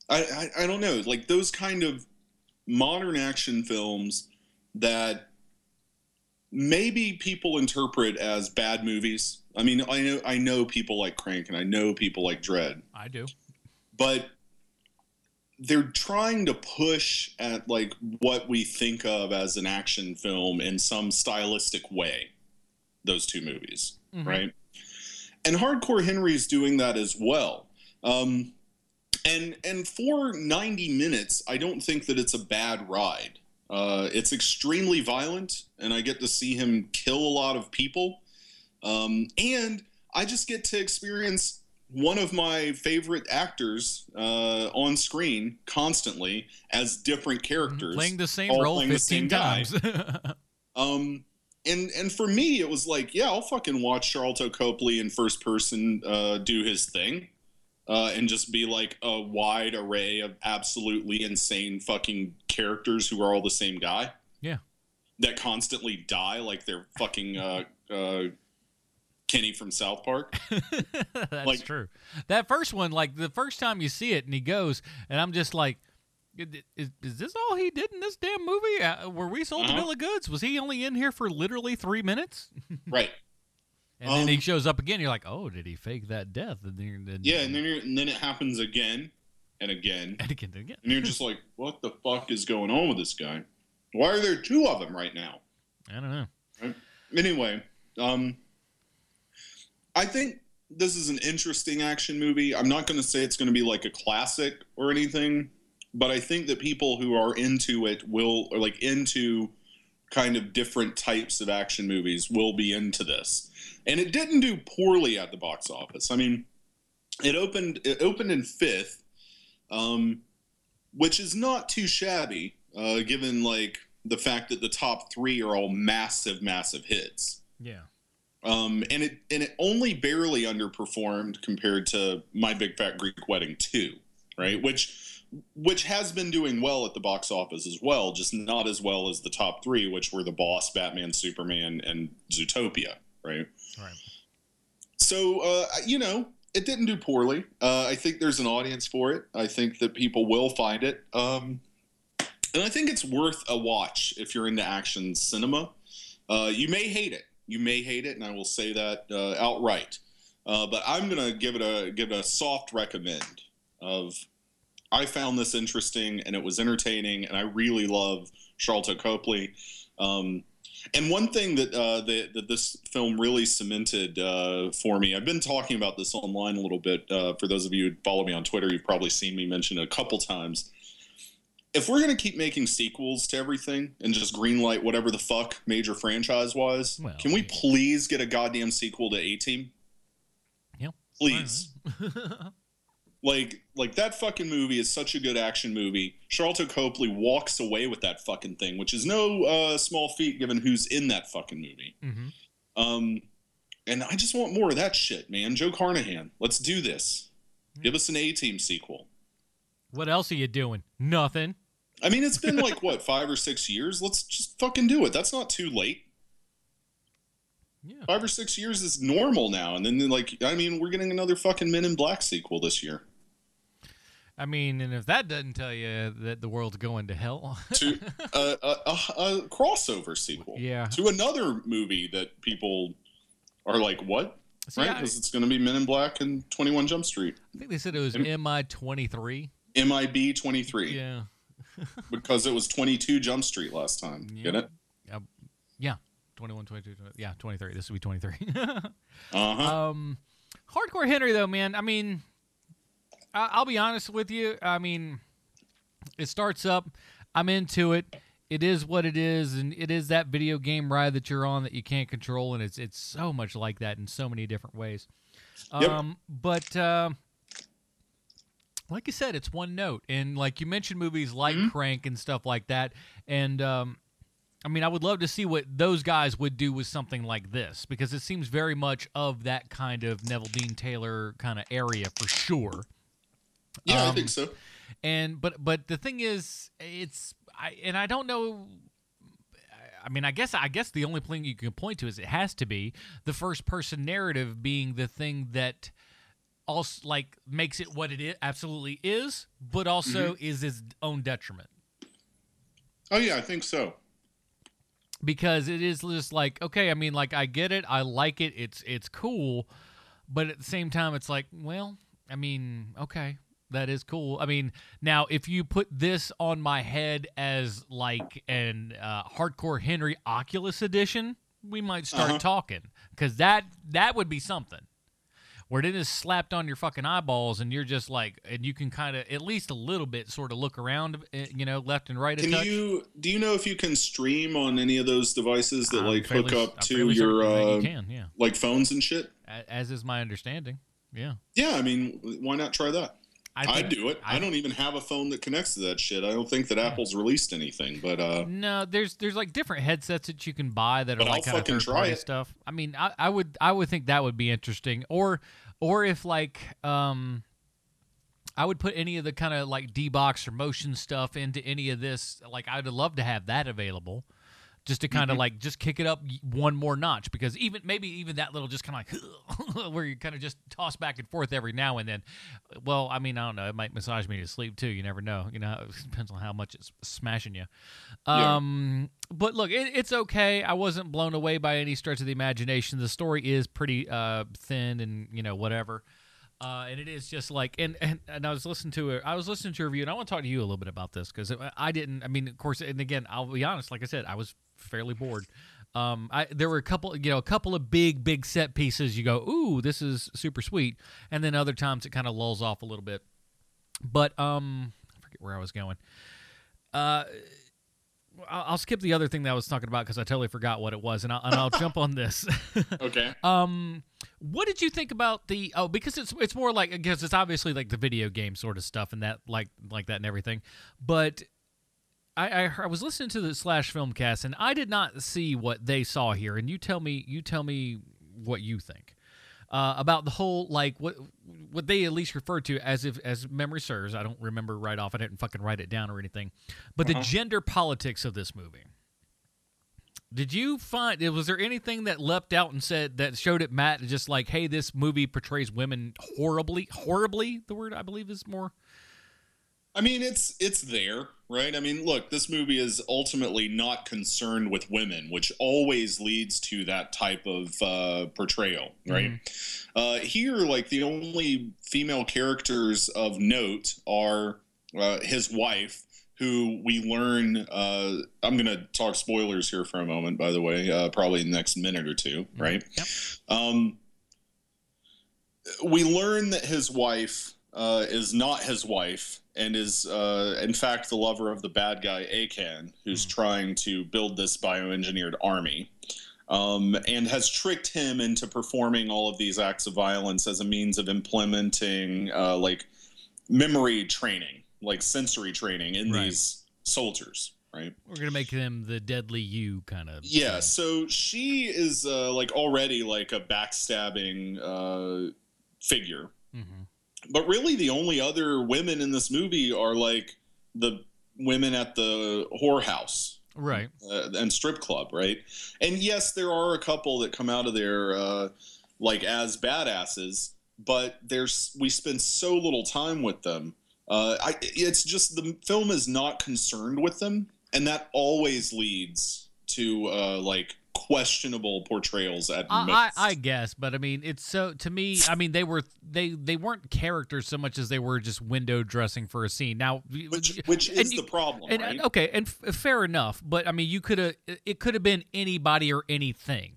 I don't know, like those kind of modern action films that maybe people interpret as bad movies. I mean, I know people like Crank and I know people like Dread. I do. But they're trying to push at like what we think of as an action film in some stylistic way, those two movies, right? And Hardcore Henry's doing that as well. And for 90 minutes, I don't think that it's a bad ride. It's extremely violent, and I get to see him kill a lot of people. And I just get to experience one of my favorite actors on screen constantly as different characters, playing the same role 15 times. And for me, it was like, yeah, I'll fucking watch Charlton Copley in first person do his thing and just be like a wide array of absolutely insane fucking characters who are all the same guy. Yeah. That constantly die like they're fucking Kenny from South Park. That's like, true. That first one, like the first time you see it and he goes, and I'm just like, is this all he did in this damn movie? Were we sold a bill of goods? Was he only in here for literally 3 minutes? Right. And then he shows up again. You're like, oh, did he fake that death? And then, yeah, and then it happens again and again. And again and again. And you're just like, what the fuck is going on with this guy? Why are there two of them right now? I don't know. Right? Anyway, I think this is an interesting action movie. I'm not going to say it's going to be like a classic or anything, but I think that people who are into it will, or like into kind of different types of action movies, will be into this. And it didn't do poorly at the box office. I mean, it opened in fifth, which is not too shabby. Given like the fact that the top three are all massive, massive hits. Yeah. And it only barely underperformed compared to My Big Fat Greek Wedding 2, right? Which has been doing well at the box office as well, just not as well as the top three, which were The Boss, Batman, Superman, and Zootopia, right? Right. So, you know, it didn't do poorly. I think there's an audience for it. I think that people will find it. And I think it's worth a watch if you're into action cinema. You may hate it. And I will say that outright. But I'm going to give it a soft recommend of, I found this interesting and it was entertaining, and I really love Charlton Copley. And one thing that that this film really cemented for me, I've been talking about this online a little bit. For those of you who follow me on Twitter, you've probably seen me mention it a couple times. If we're going to keep making sequels to everything and just greenlight whatever the fuck major franchise-wise, well, can we please get a goddamn sequel to A-Team? Yeah. Please. like that fucking movie is such a good action movie. Charlton Copley walks away with that fucking thing, which is no small feat given who's in that fucking movie. Mm-hmm. And I just want more of that shit, man. Joe Carnahan, let's do this. Mm-hmm. Give us an A-Team sequel. What else are you doing? Nothing. I mean, it's been like, what, 5 or 6 years? Let's just fucking do it. That's not too late. Yeah. 5 or 6 years is normal now. And then, like, I mean, we're getting another fucking Men in Black sequel this year. I mean, and if that doesn't tell you that the world's going to hell. To a crossover sequel. Yeah. To another movie that people are like, what? So, right? Because it's going to be Men in Black and 21 Jump Street. I think they said it was MI-23. MIB 23. Yeah. Because it was 22 Jump Street last time. Yeah. Get it? Yeah. 21, 22, 20, yeah, 23. This will be 23. Hardcore Henry, though, man. I mean, I'll be honest with you. I mean, it starts up. I'm into it. It is what it is, and it is that video game ride that you're on that you can't control, and it's so much like that in so many different ways. But... like you said, it's one note, and like you mentioned, movies like Crank and stuff like that. And I mean, I would love to see what those guys would do with something like this, because it seems very much of that kind of Neville Dean Taylor kind of area for sure. Yeah, I think so. And but the thing is, I don't know. I mean, I guess the only thing you can point to is it has to be the first person narrative being the thing that also like makes it what it is, absolutely is, but also is its own detriment. Oh yeah, I think so. Because it is just like, okay, I mean, like I get it, I like it, it's cool, but at the same time it's like, well, I mean, okay, that is cool. I mean, now if you put this on my head as like an Hardcore Henry Oculus edition, we might start talking, because that would be something. Where it is slapped on your fucking eyeballs, and you're just like, and you can kind of, at least a little bit, sort of look around, you know, left and right. Do you know if you can stream on any of those devices that like hook up to your, like phones and shit? As is my understanding. Yeah. Yeah, I mean, why not try that? I'd do it. I don't even have a phone that connects to that shit. I don't think that Apple's released anything, but no, there's like different headsets that you can buy that are like kind of third-party stuff. I mean, I would think that would be interesting, or if like I would put any of the kind of like D-Box or motion stuff into any of this. Like, I'd love to have that available, just to kind of like just kick it up one more notch, because maybe even that little just kind of like where you kind of just toss back and forth every now and then. Well, I mean, I don't know. It might massage me to sleep too. You never know. You know, it depends on how much it's smashing you. Yeah. But look, it's okay. I wasn't blown away by any stretch of the imagination. The story is pretty thin and, you know, whatever. And it is just like, and I was listening to a review, and I want to talk to you a little bit about this, because I mean, of course, and again, I'll be honest, like I said, I was fairly bored. There were a couple of big set pieces. You go, ooh, this is super sweet. And then other times it kind of lulls off a little bit, but, I forget where I was going. I'll skip the other thing that I was talking about, because I totally forgot what it was, and I'll jump on this. Okay. What did you think about the? Oh, because it's more like, because it's obviously like the video game sort of stuff and that like that and everything. But I was listening to the Slash Filmcast, and I did not see what they saw here. And you tell me what you think about the whole, like, what they at least refer to as memory serves. I don't remember right off. I didn't fucking write it down or anything. But the gender politics of this movie. Did you find, was there anything that leapt out and said, that showed it, Matt, just like, hey, this movie portrays women horribly, the word I believe is more? I mean, it's there, right? I mean, look, this movie is ultimately not concerned with women, which always leads to that type of portrayal, right? Mm-hmm. Here, like, the only female characters of note are his wife, who we learn, I'm going to talk spoilers here for a moment, by the way, probably in the next minute or two, right? Yep. We learn that his wife is not his wife, and is, in fact, the lover of the bad guy, Akan, who's trying to build this bioengineered army, and has tricked him into performing all of these acts of violence as a means of implementing, like, memory training. Like sensory training in these soldiers, right? We're gonna make them the deadly you kind of. Yeah, thing. So she is like already like a backstabbing figure, but really the only other women in this movie are like the women at the whorehouse, right, and strip club, right? And yes, there are a couple that come out of there like as badasses, but we spend so little time with them. It's just the film is not concerned with them, and that always leads to like questionable portrayals at most. I guess, but I mean, it's so to me. I mean, they weren't characters so much as they were just window dressing for a scene. Now, which is the problem, right? Okay, and fair enough, but I mean, it could have been anybody or anything.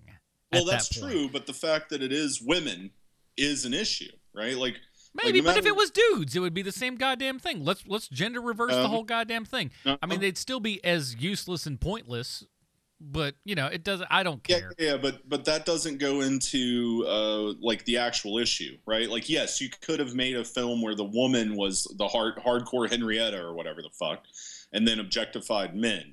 Well, that's true, but the fact that it is women is an issue, right? Like. Maybe, like, no matter, but if it was dudes, it would be the same goddamn thing. Let's gender reverse the whole goddamn thing. I mean, they'd still be as useless and pointless, but you know, it doesn't. I don't care. Yeah, but that doesn't go into like the actual issue, right? Like, yes, you could have made a film where the woman was the hardcore Henrietta or whatever the fuck, and then objectified men.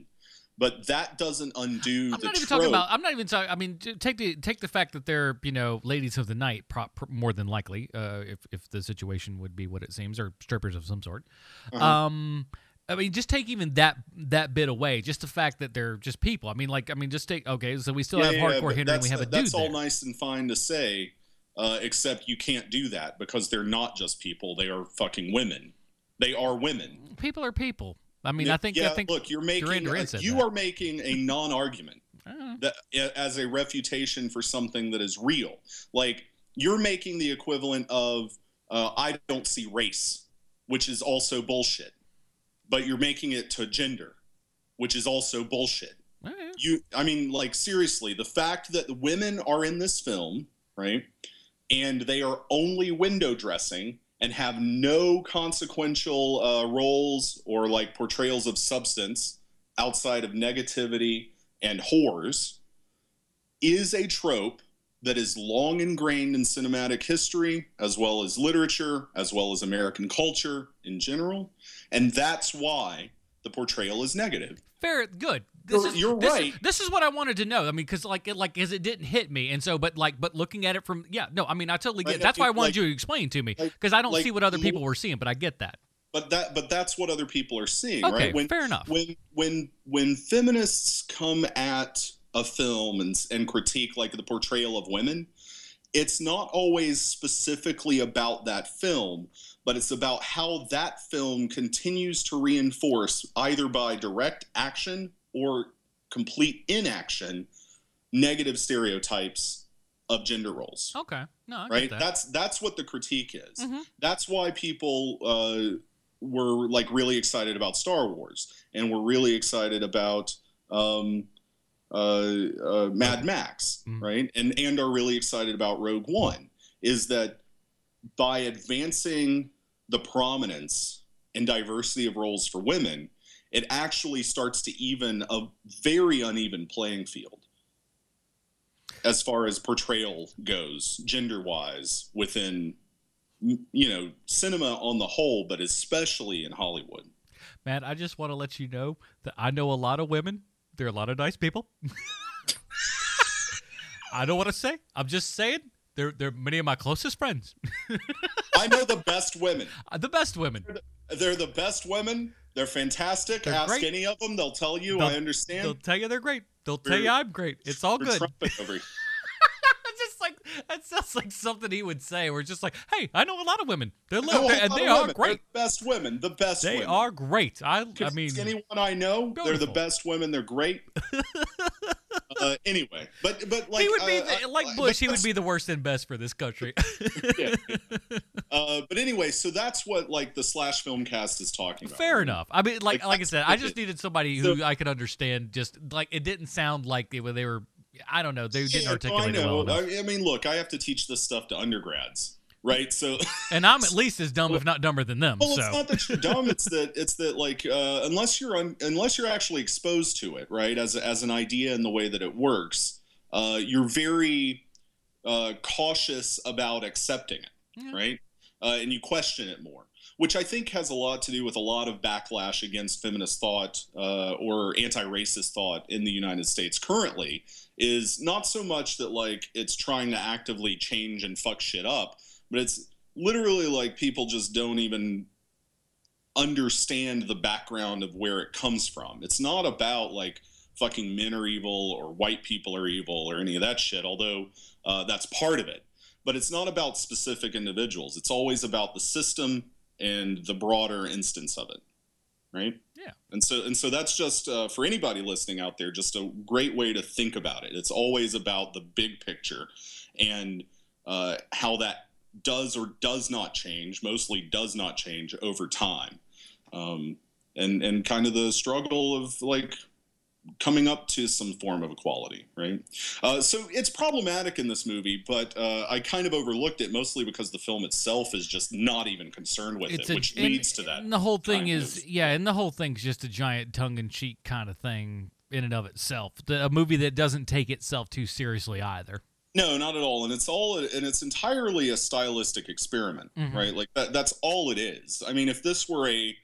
But that doesn't undo the trope. I'm not even talking. I mean, take the fact that they're, you know, ladies of the night, more than likely, if the situation would be what it seems, or strippers of some sort. I mean, just take even that bit away. Just the fact that they're just people. I mean, like, just take. Okay, so we still have hardcore Henry, and we have a dude. That's all nice and fine to say, except you can't do that because they're not just people. They are fucking women. They are women. People are people. I mean, I think. Look, you are making a non-argument that, as a refutation for something that is real. Like, you're making the equivalent of I don't see race, which is also bullshit. But you're making it to gender, which is also bullshit. Right. I mean, like, seriously, the fact that women are in this film, right, and they are only window dressing and have no consequential roles or like portrayals of substance outside of negativity and whores is a trope that is long ingrained in cinematic history, as well as literature, as well as American culture in general. And that's why the portrayal is negative. Fair, good. You're right. This is what I wanted to know. I mean, because because it didn't hit me, and so but looking at it from I totally get. That's why I wanted you to explain to me, because I don't see what other people were seeing, but I get that. But that's what other people are seeing, okay, right? Fair enough. When feminists come at a film and critique the portrayal of women, it's not always specifically about that film, but it's about how that film continues to reinforce, either by direct action or complete inaction, negative stereotypes of gender roles. Okay. No, I get that. That's what the critique is. Mm-hmm. That's why people were really excited about Star Wars, and were really excited about Mad Max, mm-hmm. right? And are really excited about Rogue One, is that by advancing the prominence and diversity of roles for women, it actually starts to even a very uneven playing field as far as portrayal goes, gender-wise, within, cinema on the whole, but especially in Hollywood. Matt, I just want to let you know that I know a lot of women. There are a lot of nice people. I don't want to say. I'm just saying. They're many of my closest friends. I know the best women. The best women. They're the best women. They're fantastic. They're Ask great. Any of them. They'll tell you. I understand. They'll tell you they're great. They'll tell you I'm great. It's all good. That sounds like something he would say. We're just like, hey, I know a lot of women. They are great. They're the best women. They are great. I mean, anyone I know, beautiful. They're the best women. They're great. Anyway, but he would be Bush. He would be the worst and best for this country. Yeah. But anyway, so that's what the slash film cast is talking about. Fair enough. I mean, like I said, I just needed somebody who I could understand. Just it didn't sound like they were. I don't know. They didn't articulate it well enough. I mean, look, I have to teach this stuff to undergrads, right? So, and I'm at least as dumb, if not dumber, than them. Well, it's not that you're dumb. It's that unless you're actually exposed to it, right? As an idea and the way that it works, you're very cautious about accepting it, mm-hmm. right? And you question it more, which I think has a lot to do with a lot of backlash against feminist thought or anti-racist thought in the United States currently, is not so much that it's trying to actively change and fuck shit up, but it's literally people just don't even understand the background of where it comes from. It's not about fucking men are evil or white people are evil or any of that shit, although that's part of it. But it's not about specific individuals. It's always about the system and the broader instance of it, right? Yeah. And so that's just, for anybody listening out there, just a great way to think about it. It's always about the big picture and how that does or does not change, mostly does not change over time. And kind of the struggle of coming up to some form of equality, right? So it's problematic in this movie, but I kind of overlooked it mostly because the film itself is just not even concerned with it, which leads to that. And the whole thing the whole thing's just a giant tongue-in-cheek kind of thing in and of itself. A movie that doesn't take itself too seriously either. No, not at all. And it's entirely a stylistic experiment, mm-hmm. right? That's all it is. I mean, if this were a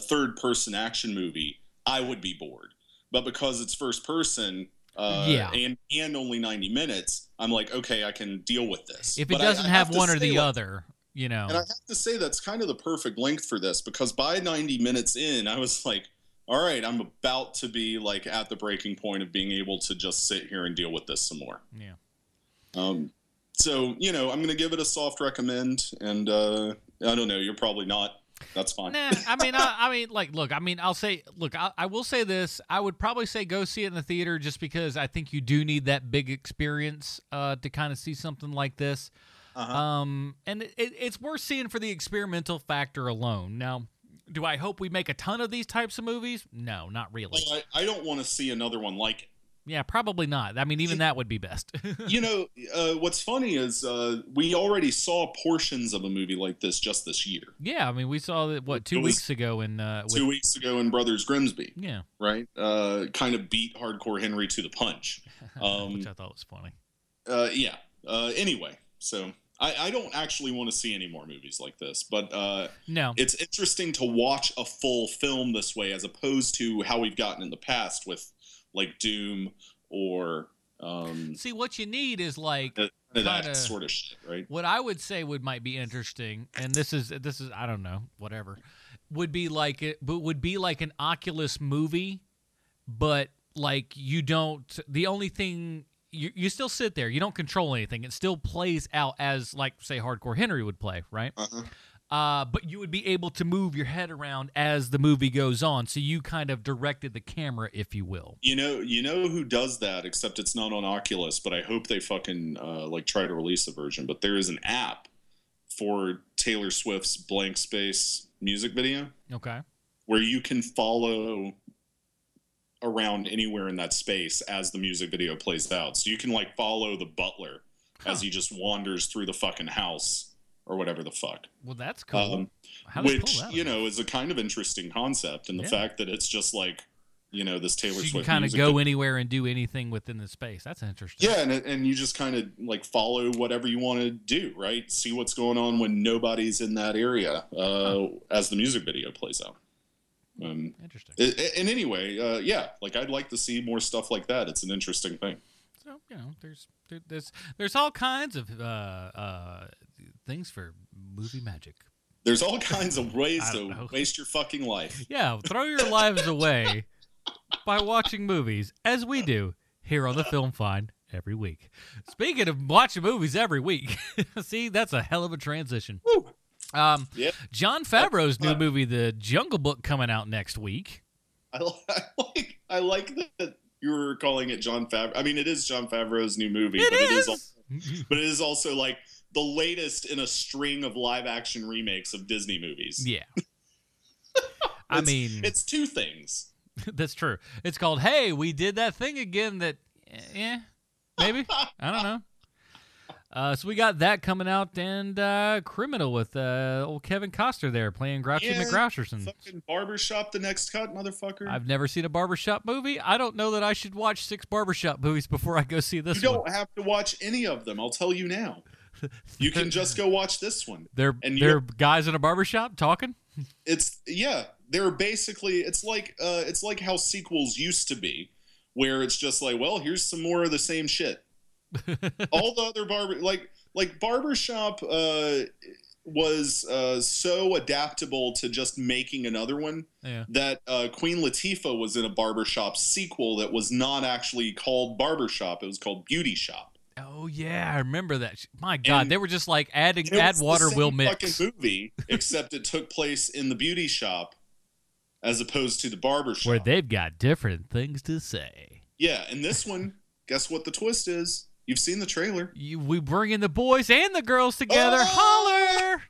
third-person action movie, I would be bored. But because it's first person and only 90 minutes, I'm okay, I can deal with this. If it doesn't have one or the other, And I have to say that's kind of the perfect length for this, because by 90 minutes in, I was all right, I'm about to be at the breaking point of being able to just sit here and deal with this some more. Yeah. So, I'm going to give it a soft recommend, and I don't know, you're probably not. That's fine. Nah, I will say this. I would probably say go see it in the theater, just because I think you do need that big experience to kind of see something like this. Uh-huh. And it's worth seeing for the experimental factor alone. Now, do I hope we make a ton of these types of movies? No, not really. Well, I don't want to see another one like it. Yeah, probably not. I mean, even that would be best. What's funny is we already saw portions of a movie like this just this year. Yeah, I mean, we saw that, 2 weeks ago in... 2 weeks ago in Brothers Grimsby. Yeah. Right? Kind of beat Hardcore Henry to the punch. Which I thought was funny. Anyway, so I don't actually want to see any more movies like this, but no, it's interesting to watch a full film this way as opposed to how we've gotten in the past with like Doom or see, what you need is like that sort of shit, right? What I would say might be interesting, and this is I don't know, whatever, would be like an Oculus movie, but like you don't. The only thing. You still sit there. You don't control anything. It still plays out as, like, say, Hardcore Henry would play, right? Uh-huh. But you would be able to move your head around as the movie goes on, so you kind of directed the camera, if you will. You know who does that, except it's not on Oculus, but I hope they fucking, try to release a version. But there is an app for Taylor Swift's Blank Space music video. Okay. Where you can follow around anywhere in that space as the music video plays out. So you can like follow the butler as he just wanders through the fucking house or whatever the fuck. Well, that's cool. Is a kind of interesting concept. And the fact that it's just like, you know, this Taylor Swift. You can kind of go anywhere and do anything within the space. That's interesting. Yeah. And you just kind of like follow whatever you want to do, right? See what's going on when nobody's in that area as the music video plays out. Interesting. And anyway, I'd like to see more stuff like that. It's an interesting thing. So, you know, there's all kinds of things for movie magic. There's all kinds of ways to waste your fucking life. Yeah, throw your lives away by watching movies, as we do here on the Film Find every week. Speaking of watching movies every week, see, that's a hell of a transition. Woo. Jon Favreau's new movie, The Jungle Book, coming out next week. I like that you were calling it Jon Favreau. I mean, it is Jon Favreau's new movie, but it is also like the latest in a string of live action remakes of Disney movies. Yeah. I mean, it's two things. That's true. It's called Hey, We Did That Thing Again. That, maybe I don't know. So we got that coming out, and Criminal with old Kevin Costner there playing Grouchy McGroucherson. Fucking Barbershop, The Next Cut, motherfucker. I've never seen a Barbershop movie. I don't know that I should watch 6 Barbershop movies before I go see this one. You don't have to watch any of them. I'll tell you now. You can just go watch this one. They're guys in a barbershop talking? They're basically, it's like how sequels used to be, where it's just like, well, here's some more of the same shit. All the other barbershop was so adaptable to just making another one that Queen Latifah was in a barbershop sequel that was not actually called Barbershop. It was called Beauty Shop. Oh yeah, I remember that. My God, and they were just like add water will mix. Fucking movie, except it took place in the beauty shop as opposed to the barbershop, where they've got different things to say. Yeah, and this one, guess what the twist is? You've seen the trailer. We bring in the boys and the girls together. Oh! Holler!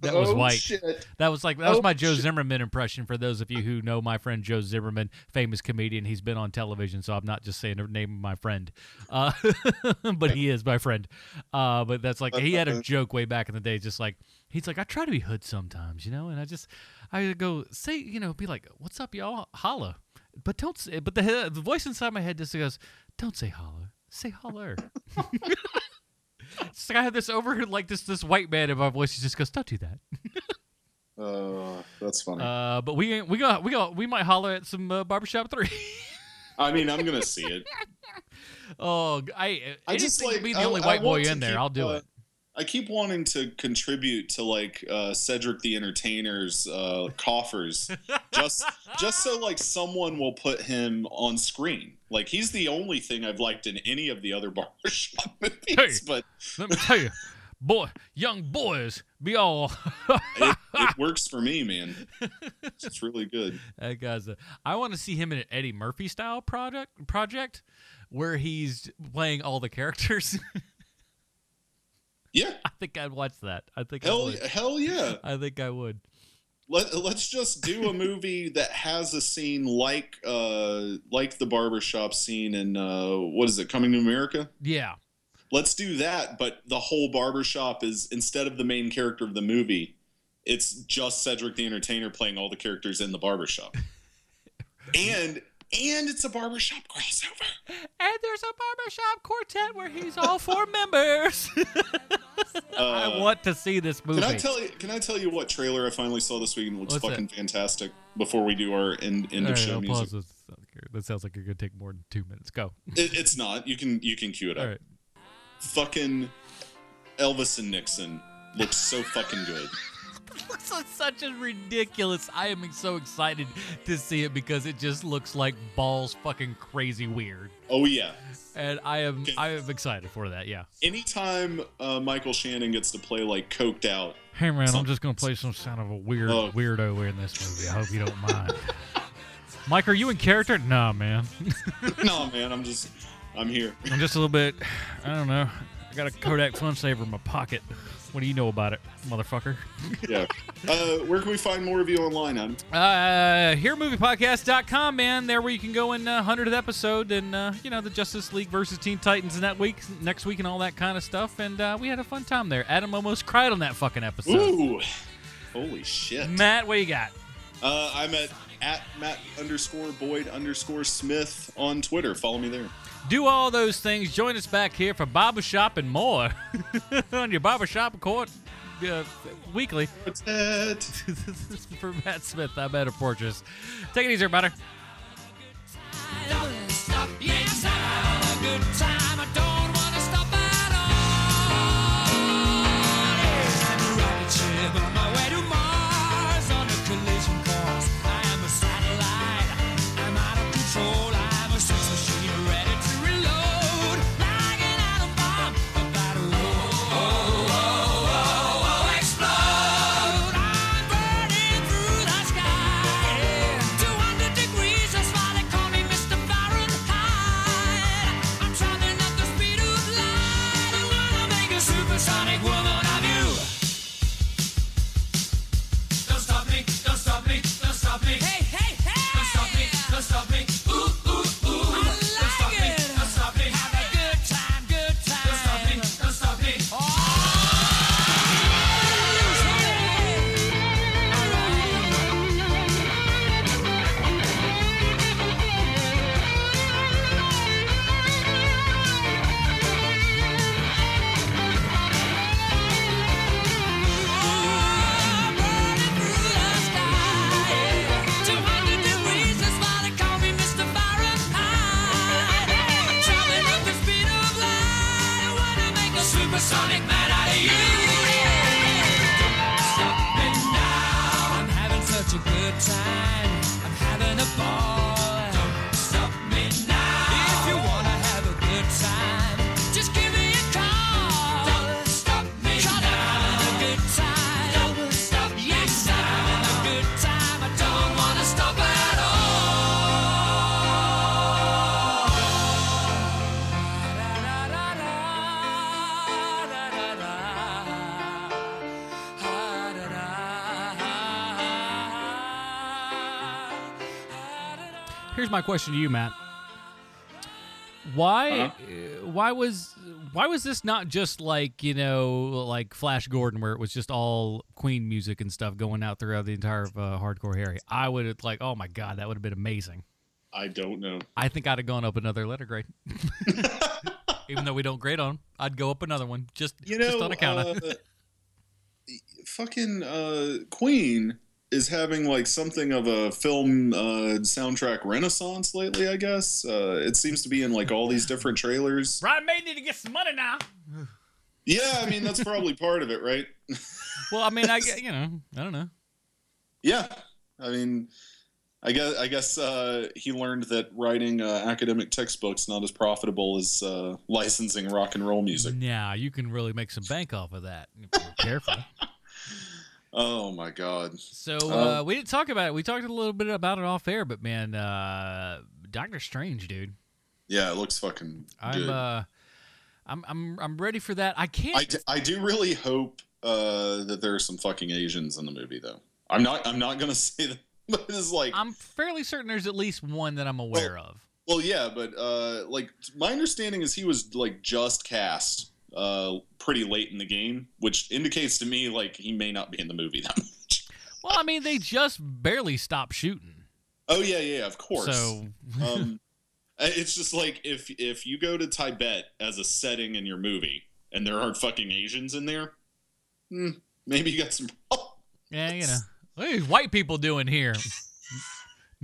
That was white. Shit. That was my Joe Zimmerman impression. For those of you who know my friend Joe Zimmerman, famous comedian, he's been on television, so I'm not just saying the name of my friend, but he is my friend. But that's like he had a joke way back in the day, just like he's like, I try to be hood sometimes, you know, and I go say, you know, be like, what's up, y'all? Holla, but don't. But the voice inside my head just goes, don't say holla. Say holler. It's like I have this over, like this white man in my voice. He just goes, "Don't do that." Oh, that's funny. But we might holler at some Barbershop 3. I mean, I'm gonna see it. Oh, I just like be the only white boy in there. I'll do it. I keep wanting to contribute to like Cedric the Entertainer's coffers, just so like someone will put him on screen. Like he's the only thing I've liked in any of the other barbershop movies. Hey, but let me tell you, boy, young boys be all. it works for me, man. It's really good. That guy's. I want to see him in an Eddie Murphy style project where he's playing all the characters. Yeah, I think I'd watch that. I think I would. Hell yeah, I think I would. Let's just do a movie that has a scene like the barbershop scene in what is it, Coming to America? Yeah, let's do that. But the whole barbershop is, instead of the main character of the movie, it's just Cedric the Entertainer playing all the characters in the barbershop, and And it's a barbershop crossover. And there's a barbershop quartet where he's all four members. I want to see this movie. Can I tell you what trailer I finally saw this week and looks fucking fantastic before we do our end of show music? That sounds like you're going to take more than 2 minutes. Go. It's not. You can cue it up. All right. Fucking Elvis and Nixon looks so fucking good. Looks like such a ridiculous. I am so excited to see it because it just looks like balls fucking crazy weird. Oh yeah, and I am excited for that. Yeah. Anytime Michael Shannon gets to play like coked out. Hey man, I'm just gonna play some sound of a weirdo in this movie. I hope you don't mind. Mike, are you in character? Nah, man. Nah, man. I'm here. I'm just a little bit. I don't know. I got a Kodak Funsaver in my pocket. What do you know about it, motherfucker? Yeah. Where can we find more of you online, Adam? HereMoviePodcast.com, man. There where you can go in 100th episode and, the Justice League versus Teen Titans in that week, next week and all that kind of stuff. And we had a fun time there. Adam almost cried on that fucking episode. Ooh. Holy shit. Matt, what you got? I'm at Matt_Boyd_Smith on Twitter. Follow me there. Do all those things. Join us back here for Barbershop and More on your Barbershop Court Weekly. What's that? This is for Matt Smith. I'm Adam Porteous. Take it easy, everybody. My question to you, Matt. Why was this not just like, like Flash Gordon, where it was just all Queen music and stuff going out throughout the entire Hardcore Harry? I would have oh my God, that would have been amazing. I don't know. I think I'd have gone up another letter grade. Even though we don't grade on them, I'd go up another one just on account of fucking Queen is having something of a film soundtrack renaissance lately, I guess. It seems to be in all these different trailers. Brian May need to get some money now. Yeah, that's probably part of it, right? Well, I don't know. Yeah. I guess he learned that writing academic textbooks not as profitable as licensing rock and roll music. Yeah, you can really make some bank off of that if you're careful. Oh, my God. So we didn't talk about it. We talked a little bit about it off air, but, man, Doctor Strange, dude. Yeah, it looks fucking good. I'm ready for that. I can't. I do really hope that there are some fucking Asians in the movie, though. I'm not going to say that. But it's I'm fairly certain there's at least one that I'm aware of. Well, yeah, but, my understanding is he was, just cast pretty late in the game, which indicates to me he may not be in the movie that much. Well, they just barely stopped shooting. Oh yeah, yeah, of course. So it's just like if you go to Tibet as a setting in your movie and there aren't fucking Asians in there, maybe you got some problems. Yeah, you know, what are these white people doing here?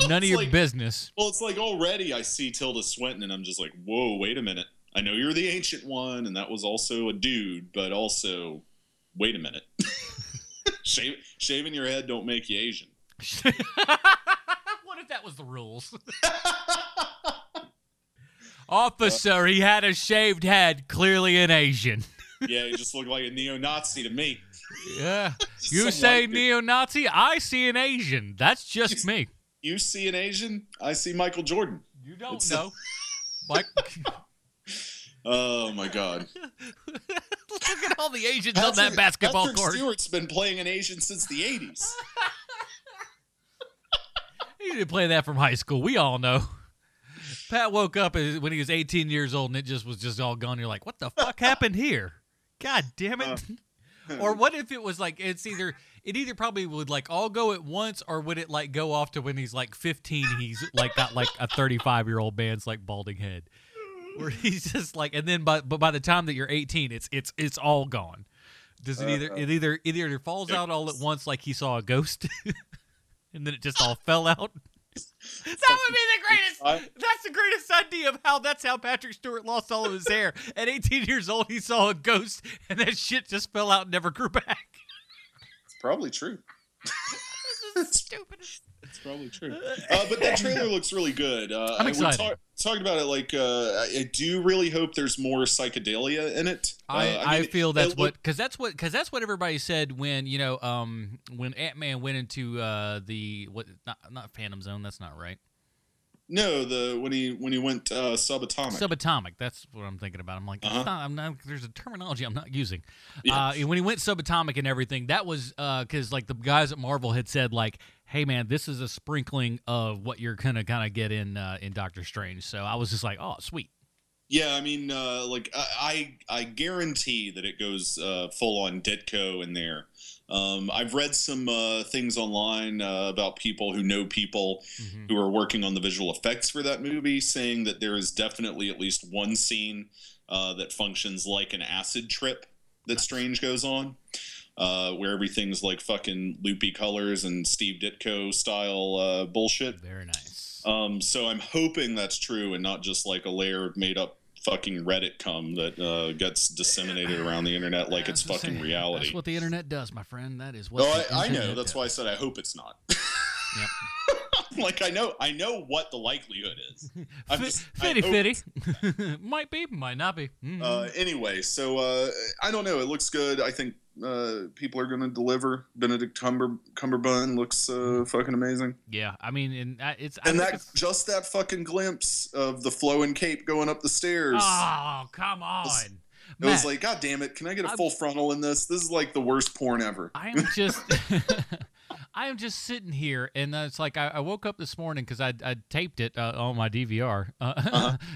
None of your business. Well, it's like already I see Tilda Swinton and I'm just like, whoa, wait a minute. I know you're the ancient one, and that was also a dude, but also, wait a minute. Shaving your head don't make you Asian. What if that was the rules? Officer, he had a shaved head, clearly an Asian. Yeah, he just looked like a neo-Nazi to me. Yeah. You say neo-Nazi, I see an Asian. That's just me. You see an Asian, I see Michael Jordan. You don't know. Oh, my God. Look at all the Asians on that basketball court. Stewart's been playing an Asian since the 80s. He didn't play that from high school. We all know. Pat woke up when he was 18 years old, and it just was just all gone. You're like, what the fuck happened here? God damn it. Or what if it was like, it either probably would like all go at once, or would it like go off to when he's like 15, he's like got like a 35-year-old man's like balding head. Where he's just like, and then by the time that you're 18, it's all gone. Does it either falls out all at once like he saw a ghost, and then it just all fell out? That's the greatest idea of how Patrick Stewart lost all of his hair. At 18 years old, he saw a ghost, and that shit just fell out and never grew back. It's probably true. This is stupid. It's probably true. But that trailer looks really good. I'm excited. We're talking about it like I do really hope there's more psychedelia in it. I feel that's what because that's what everybody said when, you know, when Ant-Man went into not Phantom Zone, that's not right. No, when he went subatomic. Subatomic, that's what I'm thinking about. I'm like, there's a terminology I'm not using. Yeah. When he went subatomic and everything, that was because like the guys at Marvel had said like, hey man, this is a sprinkling of what you're gonna kind of get in Doctor Strange. So I was just like, oh sweet. Yeah, I mean, like I guarantee that it goes full on Ditko in there. I've read some things online about people who know people who are working on the visual effects for that movie, saying that there is definitely at least one scene that functions like an acid trip that Strange goes on, where everything's like fucking loopy colors and Steve Ditko style bullshit. Very nice. So I'm hoping that's true and not just like a layer of made up fucking Reddit cum that gets disseminated around the internet like it's fucking reality. That's what the internet does, my friend. That is what. Oh, I know. That's why I said I hope it's not. Yep. Like I know what the likelihood is. Fitty. Might be, might not be. Mm-hmm. Anyway, so I don't know. It looks good. I think people are going to deliver. Benedict Cumberbatch looks fucking amazing. Yeah, I mean, it's just that fucking glimpse of the flowing cape going up the stairs. Oh, come on. It was like, God damn it, can I get a full frontal in this? This is like the worst porn ever. I am just sitting here, and it's like I woke up this morning because I taped it on my DVR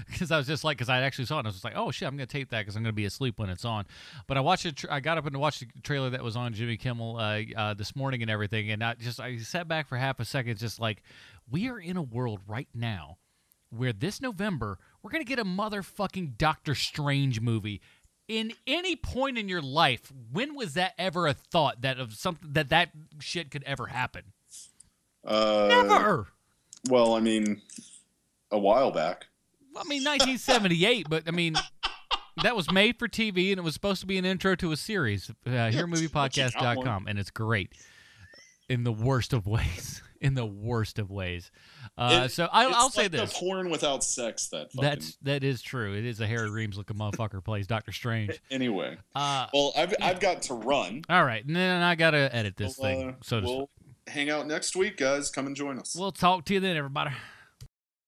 because I was just like, because I actually saw it, and I was just like, oh shit, I'm gonna tape that because I'm gonna be asleep when it's on. But I watched it. I got up and watched the trailer that was on Jimmy Kimmel this morning and everything, and I sat back for half a second, just like, we are in a world right now where this November we're gonna get a motherfucking Doctor Strange movie. In any point in your life, when was that ever a thought that of something that shit could ever happen? Never. Well, I mean, a while back. I mean, 1978, but I mean, that was made for TV and it was supposed to be an intro to a series. HearMoviePodcast.com, and it's great in the worst of ways. In the worst of ways. I'll say this. It's porn without sex. That is true. It is a Harry Reams looking motherfucker plays Doctor Strange. Anyway. Well, I've got to run. All right. And then I got to edit this thing. We'll hang out next week, guys. Come and join us. We'll talk to you then, everybody.